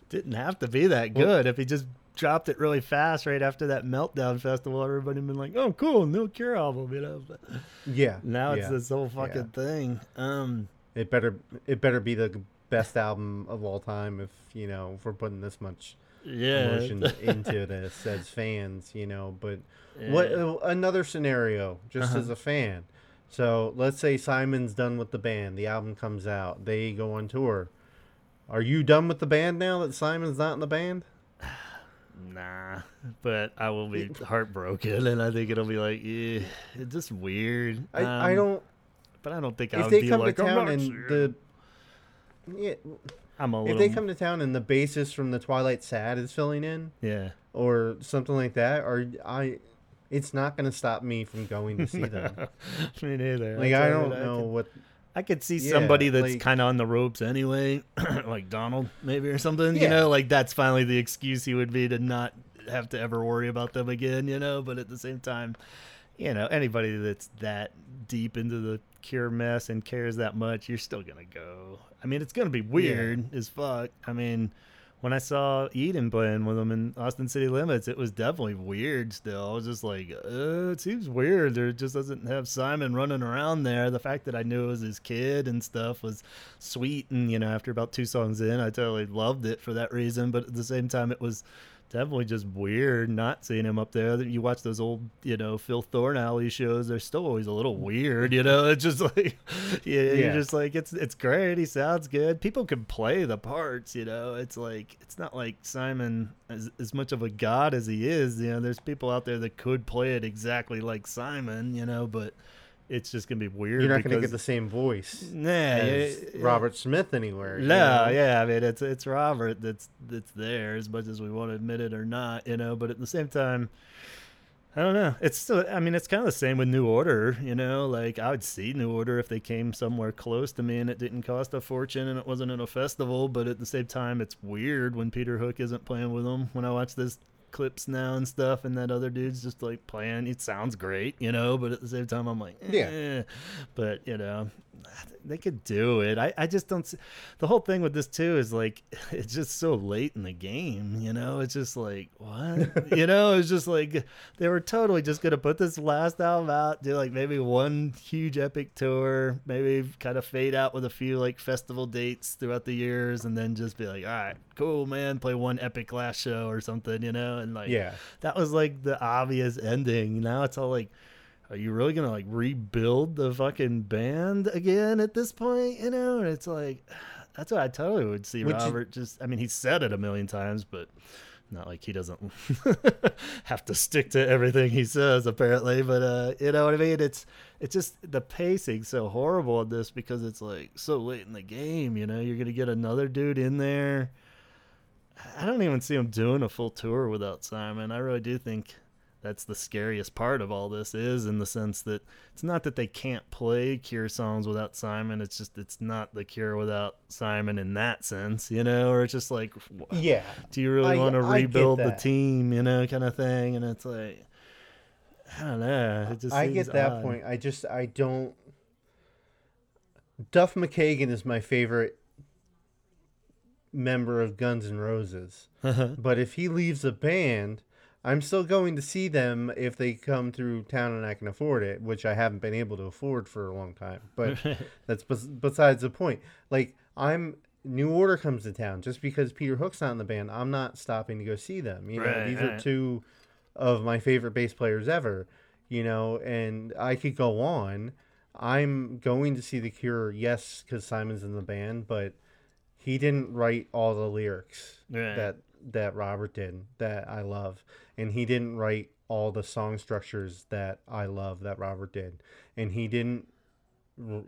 didn't have to be that good. Well, if he just dropped it really fast right after that Meltdown Festival, everybody been like, oh cool, new Cure album, you know. But yeah now yeah, it's this whole fucking yeah. thing. um it better it better be the best album of all time if, you know, if we're putting this much yeah emotion into this as fans, you know. But yeah. what uh, another scenario just uh-huh. as a fan, so let's say Simon's done with the band, the album comes out, they go on tour. Are you done with the band now that Simon's not in the band? Nah, but I will be heartbroken, and I think it'll be like, yeah, it's just weird. I, um, I don't but I don't think I'll be like oh, no, and sure. the yeah I'm a if they come to town and the bassist from the Twilight Sad is filling in, yeah, or something like that, or I, it's not going to stop me from going to see them. Me neither. Like I don't know I can, what. I could see yeah, somebody that's like, kind of on the ropes anyway, like Donald maybe or something. Yeah. You know, like that's finally the excuse he would be to not have to ever worry about them again. You know, but at the same time, you know, anybody that's that deep into the Cure mess and cares that much, you're still going to go. I mean, it's going to be weird yeah. as fuck. I mean, when I saw Eden playing with them in Austin City Limits, it was definitely weird still. I was just like, uh, it seems weird. There just doesn't have Simon running around there. The fact that I knew it was his kid and stuff was sweet. And, you know, after about two songs in, I totally loved it for that reason. But at the same time, it was definitely just weird not seeing him up there. You watch those old, you know, Phil Thorne Alley shows, they're still always a little weird, you know. It's just like, yeah, yeah. you're just like, it's it's great, he sounds good, people can play the parts, you know. It's like, it's not like Simon is as much of a god as he is, you know. There's people out there that could play it exactly like Simon, you know, but it's just gonna be weird. You're not gonna get the same voice. Nah, as it, it, Robert Smith anywhere. No, nah, you know? yeah. I mean, it's it's Robert that's that's there, as much as we want to admit it or not, you know. But at the same time, I don't know. It's still. I mean, it's kind of the same with New Order, you know. Like, I would see New Order if they came somewhere close to me and it didn't cost a fortune and it wasn't at a festival. But at the same time, it's weird when Peter Hook isn't playing with them. When I watch this. Clips now and stuff, and that other dude's just like playing, it sounds great, you know, but at the same time I'm like eh. yeah but you know, they could do it. I, I just don't see the whole thing with this too is like, it's just so late in the game, you know. It's just like, what? You know, it's just like they were totally just gonna put this last album out, do like maybe one huge epic tour, maybe kind of fade out with a few like festival dates throughout the years, and then just be like, all right, cool man, play one epic last show or something, you know. And like yeah. that was like the obvious ending. Now it's all like, are you really gonna like rebuild the fucking band again at this point, you know? And it's like, that's what I totally would see would Robert you... just I mean, he said it a million times, but not like he doesn't have to stick to everything he says apparently, but uh you know what I mean, it's it's just the pacing's so horrible at this because it's like so late in the game, you know. You're gonna get another dude in there. I don't even see him doing a full tour without Simon. I really do think that's the scariest part of all this, is in the sense that it's not that they can't play Cure songs without Simon. It's just, it's not the Cure without Simon in that sense, you know, or it's just like, yeah, do you really want to rebuild the team, you know, kind of thing. And it's like, I don't know. It just I get that odd. point. I just, I don't. Duff McKagan is my favorite member of Guns N' Roses, uh-huh. but if he leaves a band, I'm still going to see them if they come through town and I can afford it, which I haven't been able to afford for a long time. But that's bes- besides the point. Like, I'm New Order comes to town, just because Peter Hook's not in the band, I'm not stopping to go see them. You right, know, these right. are two of my favorite bass players ever. You know, and I could go on. I'm going to see The Cure, yes, because Simon's in the band, but he didn't write all the lyrics right. that that Robert did, that I love. And he didn't write all the song structures that I love, that Robert did. And he didn't,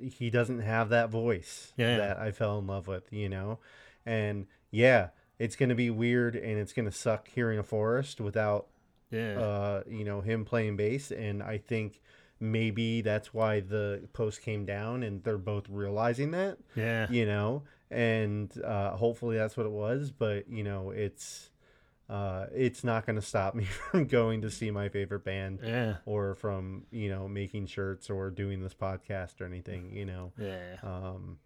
he doesn't have that voice yeah. that I fell in love with, you know? And yeah, it's going to be weird and it's going to suck hearing a Forest without, yeah. uh, you know, him playing bass. And I think maybe that's why the post came down and they're both realizing that, yeah, you know? And uh, hopefully that's what it was. But, you know, it's uh, it's not going to stop me from going to see my favorite band yeah. or from, you know, making shirts or doing this podcast or anything, you know. Yeah. Um,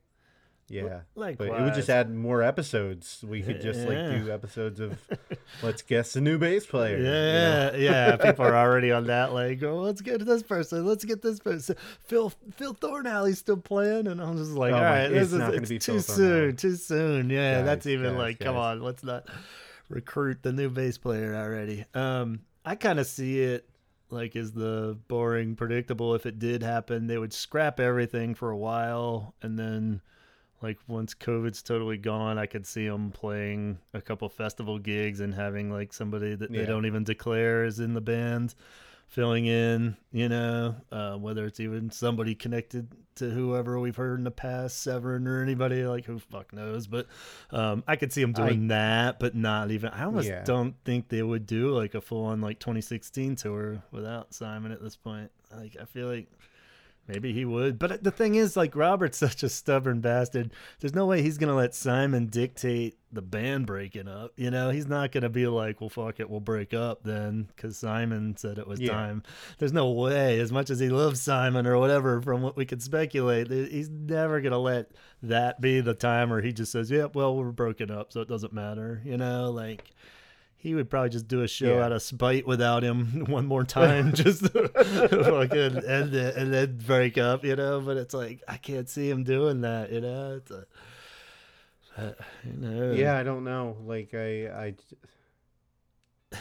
yeah. Likewise. But it would just add more episodes. We could just, yeah. like, do episodes of let's guess the new bass player. Yeah, you know? Yeah. People are already on that, like, oh, let's get this person. Let's get this person. Phil Phil Thorne Alley's still playing. And I'm just like, oh, all right, this is it's be too soon, too soon. Yeah, guys, that's even guys, like, guys. come on, let's not recruit the new bass player already. Um, I kind of see it. Like, is the boring, predictable. If it did happen, they would scrap everything for a while, and then like once COVID's totally gone, I could see them playing a couple festival gigs and having like somebody that yeah. they don't even declare is in the band filling in, you know, uh, whether it's even somebody connected to whoever we've heard in the past, Severin or anybody, like who fuck knows. But um, I could see them doing I, that, but not even, I almost yeah. don't think they would do like a full on like twenty sixteen tour without Simon at this point. Like, I feel like Maybe he would. But the thing is, like, Robert's such a stubborn bastard. There's no way he's going to let Simon dictate the band breaking up. You know, he's not going to be like, well, fuck it, we'll break up then because Simon said it was yeah. time. There's no way, as much as he loves Simon or whatever, from what we could speculate, he's never going to let that be the time where he just says, yep, yeah, well, we're broken up, so it doesn't matter. You know, like... He would probably just do a show yeah. out of spite without him one more time, just to fucking end it and then break up, you know. But it's like I can't see him doing that, you know. It's a, uh, you know. Yeah, I don't know. Like I, I,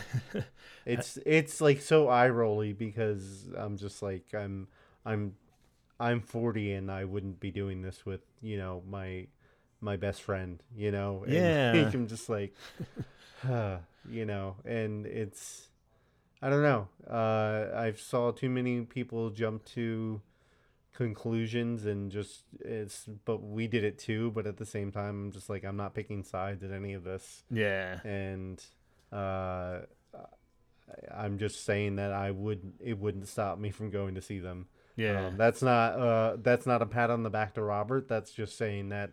it's it's like so eye rolly because I'm just like I'm I'm I'm forty and I wouldn't be doing this with, you know, my my best friend, you know. And yeah, I'm just like. Uh, you know, and it's, I don't know. Uh, I've saw too many people jump to conclusions and just it's, but we did it too. But at the same time, I'm just like, I'm not picking sides in any of this. Yeah. And, uh, I'm just saying that I would, it wouldn't stop me from going to see them. Yeah. Um, that's not, uh, that's not a pat on the back to Robert. That's just saying that,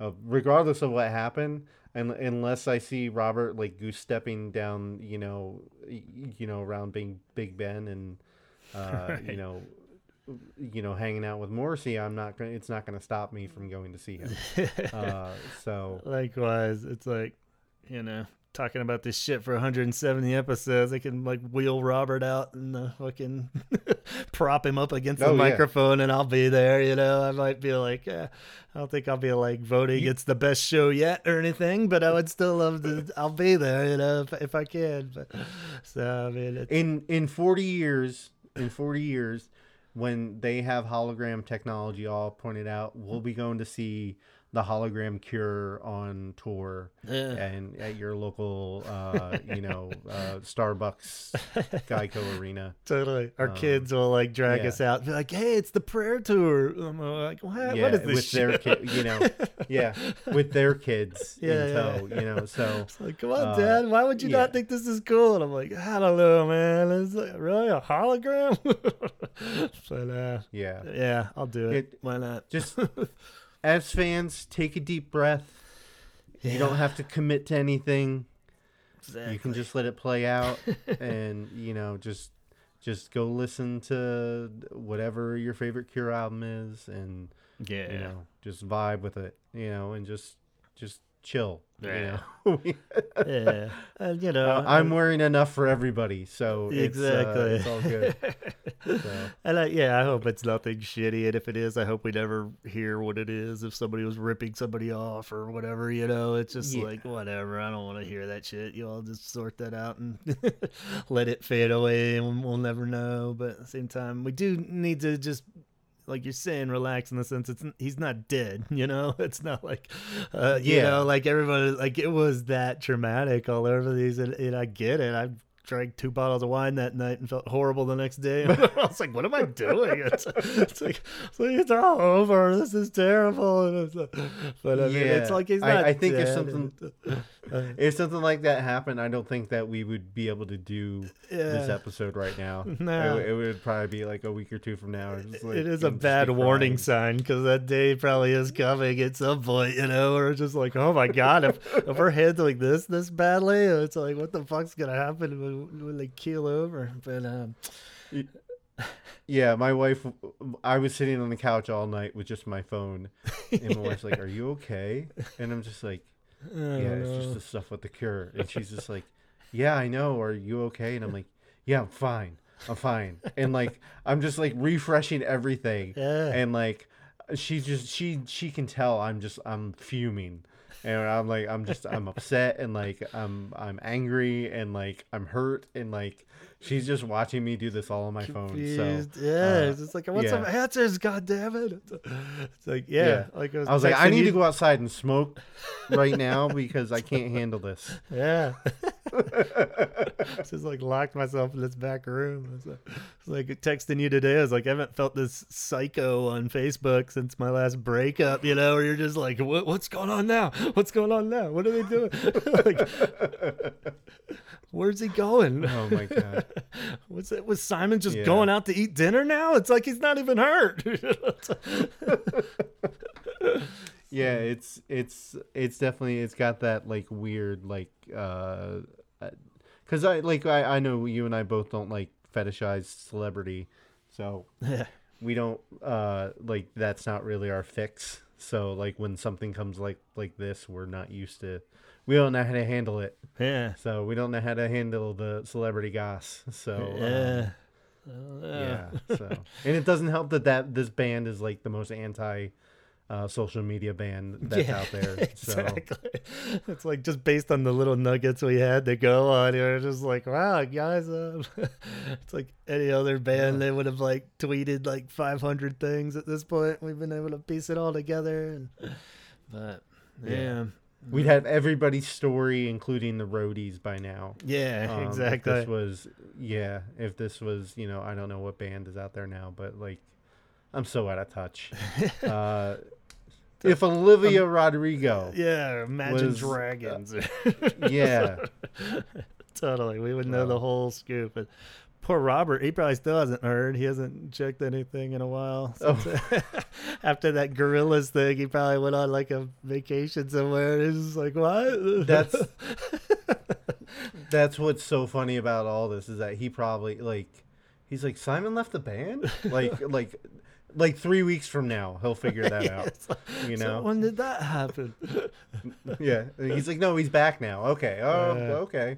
uh, regardless of what happened, and unless I see Robert like goose stepping down, you know, you know, around being Big Ben and, uh, right. you know, you know, hanging out with Morrissey, I'm not going to, it's not going to stop me from going to see him. uh, so likewise, it's like, you know, talking about this shit for one hundred seventy episodes, I can like wheel Robert out and uh, fucking prop him up against oh, the microphone yeah. and I'll be there, you know. I might be like eh, I don't think I'll be like voting you... it's the best show yet or anything, but I would still love to I'll be there, you know, if, if I can. But so I mean it's... in in forty years in forty years when they have hologram technology all pointed out, we'll be going to see the hologram Cure on tour yeah. and at your local, uh, you know, uh, Starbucks Geico Arena. Totally. Our um, kids will like drag yeah. us out and be like, hey, it's the prayer tour. I'm like, what, yeah, what is this with shit? Their ki- you know, yeah. With their kids yeah, in tow, yeah. you know, so. It's like, come on, uh, Dad, why would you yeah. not think this is cool? And I'm like, I don't know, man. Is it really a hologram? But, uh, yeah. Yeah, I'll do it. it why not? Just... As fans, take a deep breath. Yeah. You don't have to commit to anything. Exactly. You can just let it play out, and you know, just just go listen to whatever your favorite Cure album is, and yeah, you know, just vibe with it, you know, and just just chill. Yeah, you know? yeah, and, you know, uh, I'm wearing enough for everybody, so exactly, it's, uh, it's all good. So. And I, yeah, I hope it's nothing shitty, and if it is, I hope we never hear what it is. If somebody was ripping somebody off or whatever, you know, it's just yeah. like whatever. I don't want to hear that shit. You all just sort that out and let it fade away, and we'll never know. But at the same time, we do need to just. Like you're saying, relax in the sense it's he's not dead, you know. It's not like, uh, you yeah. know, like everybody, like it was that traumatic all over these, and, and I get it. I drank two bottles of wine that night and felt horrible the next day. I was like, what am I doing? It's, it's like, it's all over. This is terrible. And it's like, but I mean, yeah. it's like he's not. I, I think dead. if something, if something like that happened, I don't think that we would be able to do yeah. this episode right now. No, it, it would probably be like a week or two from now. Just like, it is a bad warning crying. sign because that day probably is coming at some point. You know, we're just like, oh my god, if if we're handling this this badly, it's like, what the fuck's gonna happen when when they keel over? But um yeah, my wife, I was sitting on the couch all night with just my phone, and my wife's like, are you okay? And I'm just like, yeah, it's know. just the stuff with the Cure. And she's just like, yeah, I know, are you okay? And I'm like, yeah, I'm fine, I'm fine. And like, I'm just like refreshing everything, yeah. and like she just she she can tell I'm just I'm fuming. And I'm like, I'm just, I'm upset, and like, I'm, I'm angry, and like, I'm hurt, and like, she's just watching me do this all on my Confused. phone. So yeah, uh, it's just like, I want yeah. some answers, goddammit. It's like, yeah, yeah. like I was, I was like, I need you. to go outside and smoke right now because I can't handle this. Yeah. Just like locked myself in this back room. I was, like, I was like texting you today. I was like, I haven't felt this psycho on Facebook since my last breakup, you know, where you're just like, what, what's going on now? What's going on now? What are they doing? Like, where's he going? Oh my God. What's it? Was Simon just yeah. going out to eat dinner now? It's like, he's not even hurt. Yeah, it's it's it's definitely it's got that like weird like uh, because I like I, I know you and I both don't like fetishize celebrity, so we don't uh like that's not really our fix. So like when something comes like like this, we're not used to. We don't know how to handle it. Yeah. So we don't know how to handle the celebrity goss. So yeah. Um, yeah. So and it doesn't help that that this band is like the most anti. Uh, social media ban that's yeah, out there. So. Exactly. It's like just based on the little nuggets we had to go on. You're just like, wow, guys. Uh, it's like any other band, yeah. they would have like tweeted like five hundred things at this point. We've been able to piece it all together. And, but yeah. yeah. We'd have everybody's story, including the roadies, by now. Yeah, um, exactly. If this was, yeah. If this was, you know, I don't know what band is out there now, but like, I'm so out of touch. Uh, if Olivia um, Rodrigo. Yeah, Imagine was, Dragons. Uh, yeah. Totally. We would know um, the whole scoop. But poor Robert, he probably still hasn't heard. He hasn't checked anything in a while. Oh. After that Gorillaz thing, he probably went on like a vacation somewhere. And he's just like, what? That's, that's what's so funny about all this is that he probably, like, he's like, Simon left the band? Like, like... Like three weeks from now, he'll figure that yeah, out. Like, you know, so when did that happen? Yeah, he's like, no, he's back now. Okay, oh, yeah. okay.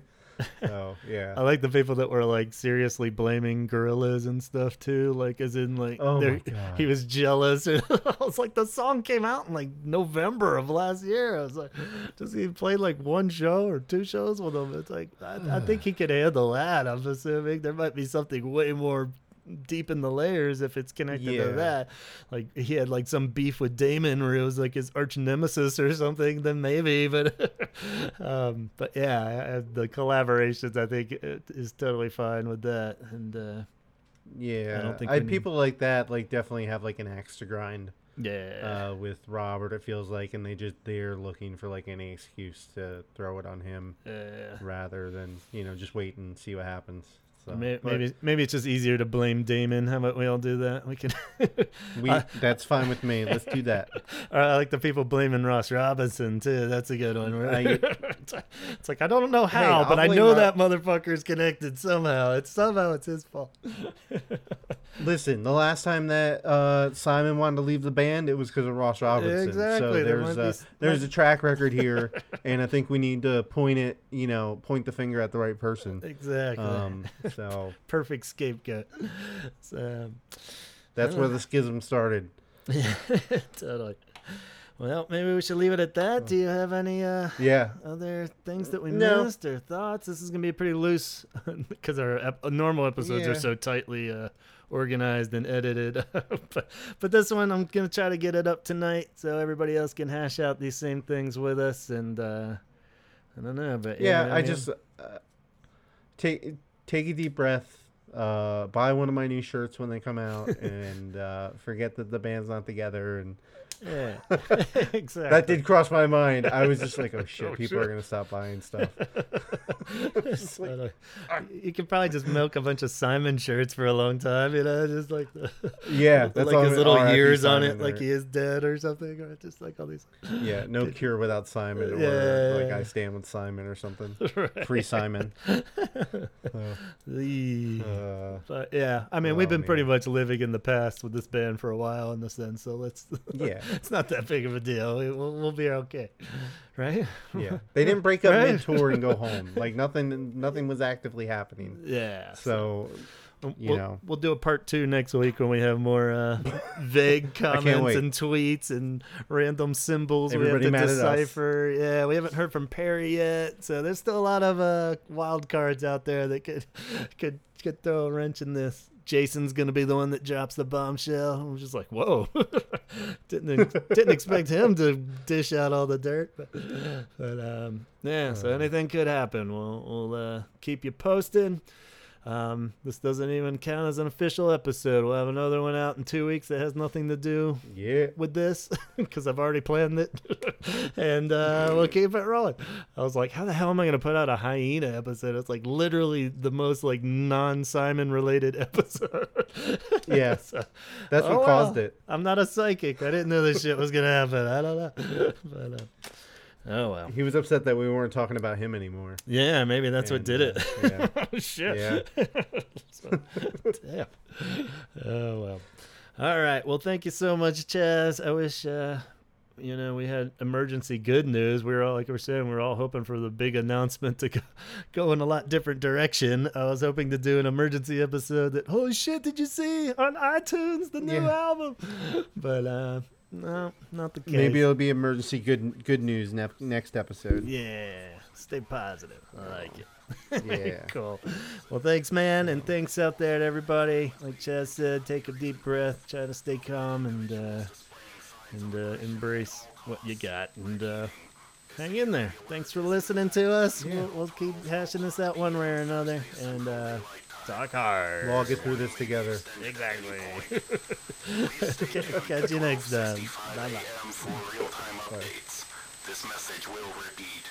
Oh, yeah. I like the people that were like seriously blaming Gorillaz and stuff too. Like, as in, like, oh my God. He was jealous. And I was like, the song came out in like November of last year. I was like, does he play like one show or two shows with him? It's like, I, I think he could handle that. I'm assuming there might be something way more. Deep in the layers if it's connected yeah. to that. Like he had like some beef with Damon where it was like his arch nemesis or something, then maybe, but um but yeah I, I, the collaborations I think it is totally fine with that. And uh yeah I don't think I, when... people like that like definitely have like an axe to grind yeah uh with Robert, it feels like, and they just they're looking for like any excuse to throw it on him yeah. rather than, you know, just wait and see what happens. So, maybe, but, maybe maybe it's just easier to blame Damon. How about we all do that? We can. we uh, that's fine with me. Let's do that. Or I like the people blaming Ross Robinson too. That's a good one. Right? I, it's like I don't know how, hey, but I know Rob- that motherfucker is connected somehow. It's somehow it's his fault. Listen, the last time that uh, Simon wanted to leave the band, it was because of Ross Robinson. Exactly. So there's there a, be... there's a track record here, and I think we need to point it. You know, point the finger at the right person. Exactly. Um, So perfect scapegoat. So that's where the schism started. Yeah, totally. Well, maybe we should leave it at that. Do you have any uh, yeah. other things that we no. missed or thoughts? This is gonna be pretty loose because our ep- normal episodes yeah. are so tightly uh, organized and edited. but, but this one, I'm gonna try to get it up tonight so everybody else can hash out these same things with us. And uh, I don't know, but yeah, you know, I, I mean, just uh, take. Take a deep breath, uh, buy one of my new shirts when they come out, and uh, forget that the band's not together. And yeah, exactly. That did cross my mind. I was just like, oh, shit, oh, people shit. are going to stop buying stuff. Like, you can probably just milk a bunch of Simon shirts for a long time, you know, just like the, yeah, that's like his little years on it, like he is dead or something, or just like all these. Yeah, no Cure without Simon, or yeah. like I Stand with Simon or something. Right. Free Simon. So, uh, but yeah, I mean, well, we've been man. pretty much living in the past with this band for a while in the sense, so let's. Yeah. It's not that big of a deal. We'll, we'll be okay, right? Yeah, they didn't break up right? mid-tour and go home. Like nothing, nothing was actively happening. Yeah. So, so you we'll, know, we'll do a part two next week when we have more uh, vague comments and tweets and random symbols Everybody we have to decipher. Yeah, we haven't heard from Perry yet, so there's still a lot of uh, wild cards out there that could could could throw a wrench in this. Jason's going to be the one that drops the bombshell. I'm just like, whoa. didn't didn't expect him to dish out all the dirt. But, but um, yeah, so anything could happen. We'll, we'll uh, keep you posted. Um, this doesn't even count as an official episode. We'll have another one out in two weeks that has nothing to do yeah. with this because I've already planned it. and uh, we'll keep it rolling. I was like, how the hell am I going to put out a hyena episode? It's like literally the most like non-Simon related episode. yeah, so, that's oh, what caused well, it. I'm not a psychic. I didn't know this shit was going to happen. I don't know. but, uh, Oh, well. He was upset that we weren't talking about him anymore. Yeah, maybe that's and, what did it. Uh, yeah. oh, shit. Yeah. so, damn. Oh, well. All right. Well, thank you so much, Chaz. I wish, uh, you know, we had emergency good news. We were all, like we were saying, we were all hoping for the big announcement to go, go in a lot different direction. I was hoping to do an emergency episode that, holy shit, did you see on iTunes the new yeah. album? But, uh, no, not the case. Maybe it'll be emergency good good news ne- next episode. Yeah, stay positive. I like it. Yeah. Cool. Well, thanks, man, and thanks out there to everybody. Like Chaz said, take a deep breath, try to stay calm, and uh, and uh, embrace what you got, and uh, hang in there. Thanks for listening to us. Yeah. We'll, we'll keep hashing this out one way or another, and uh, talk hard. We'll all get through this together. Exactly. Okay, catch you next time. Bye bye. This message will repeat.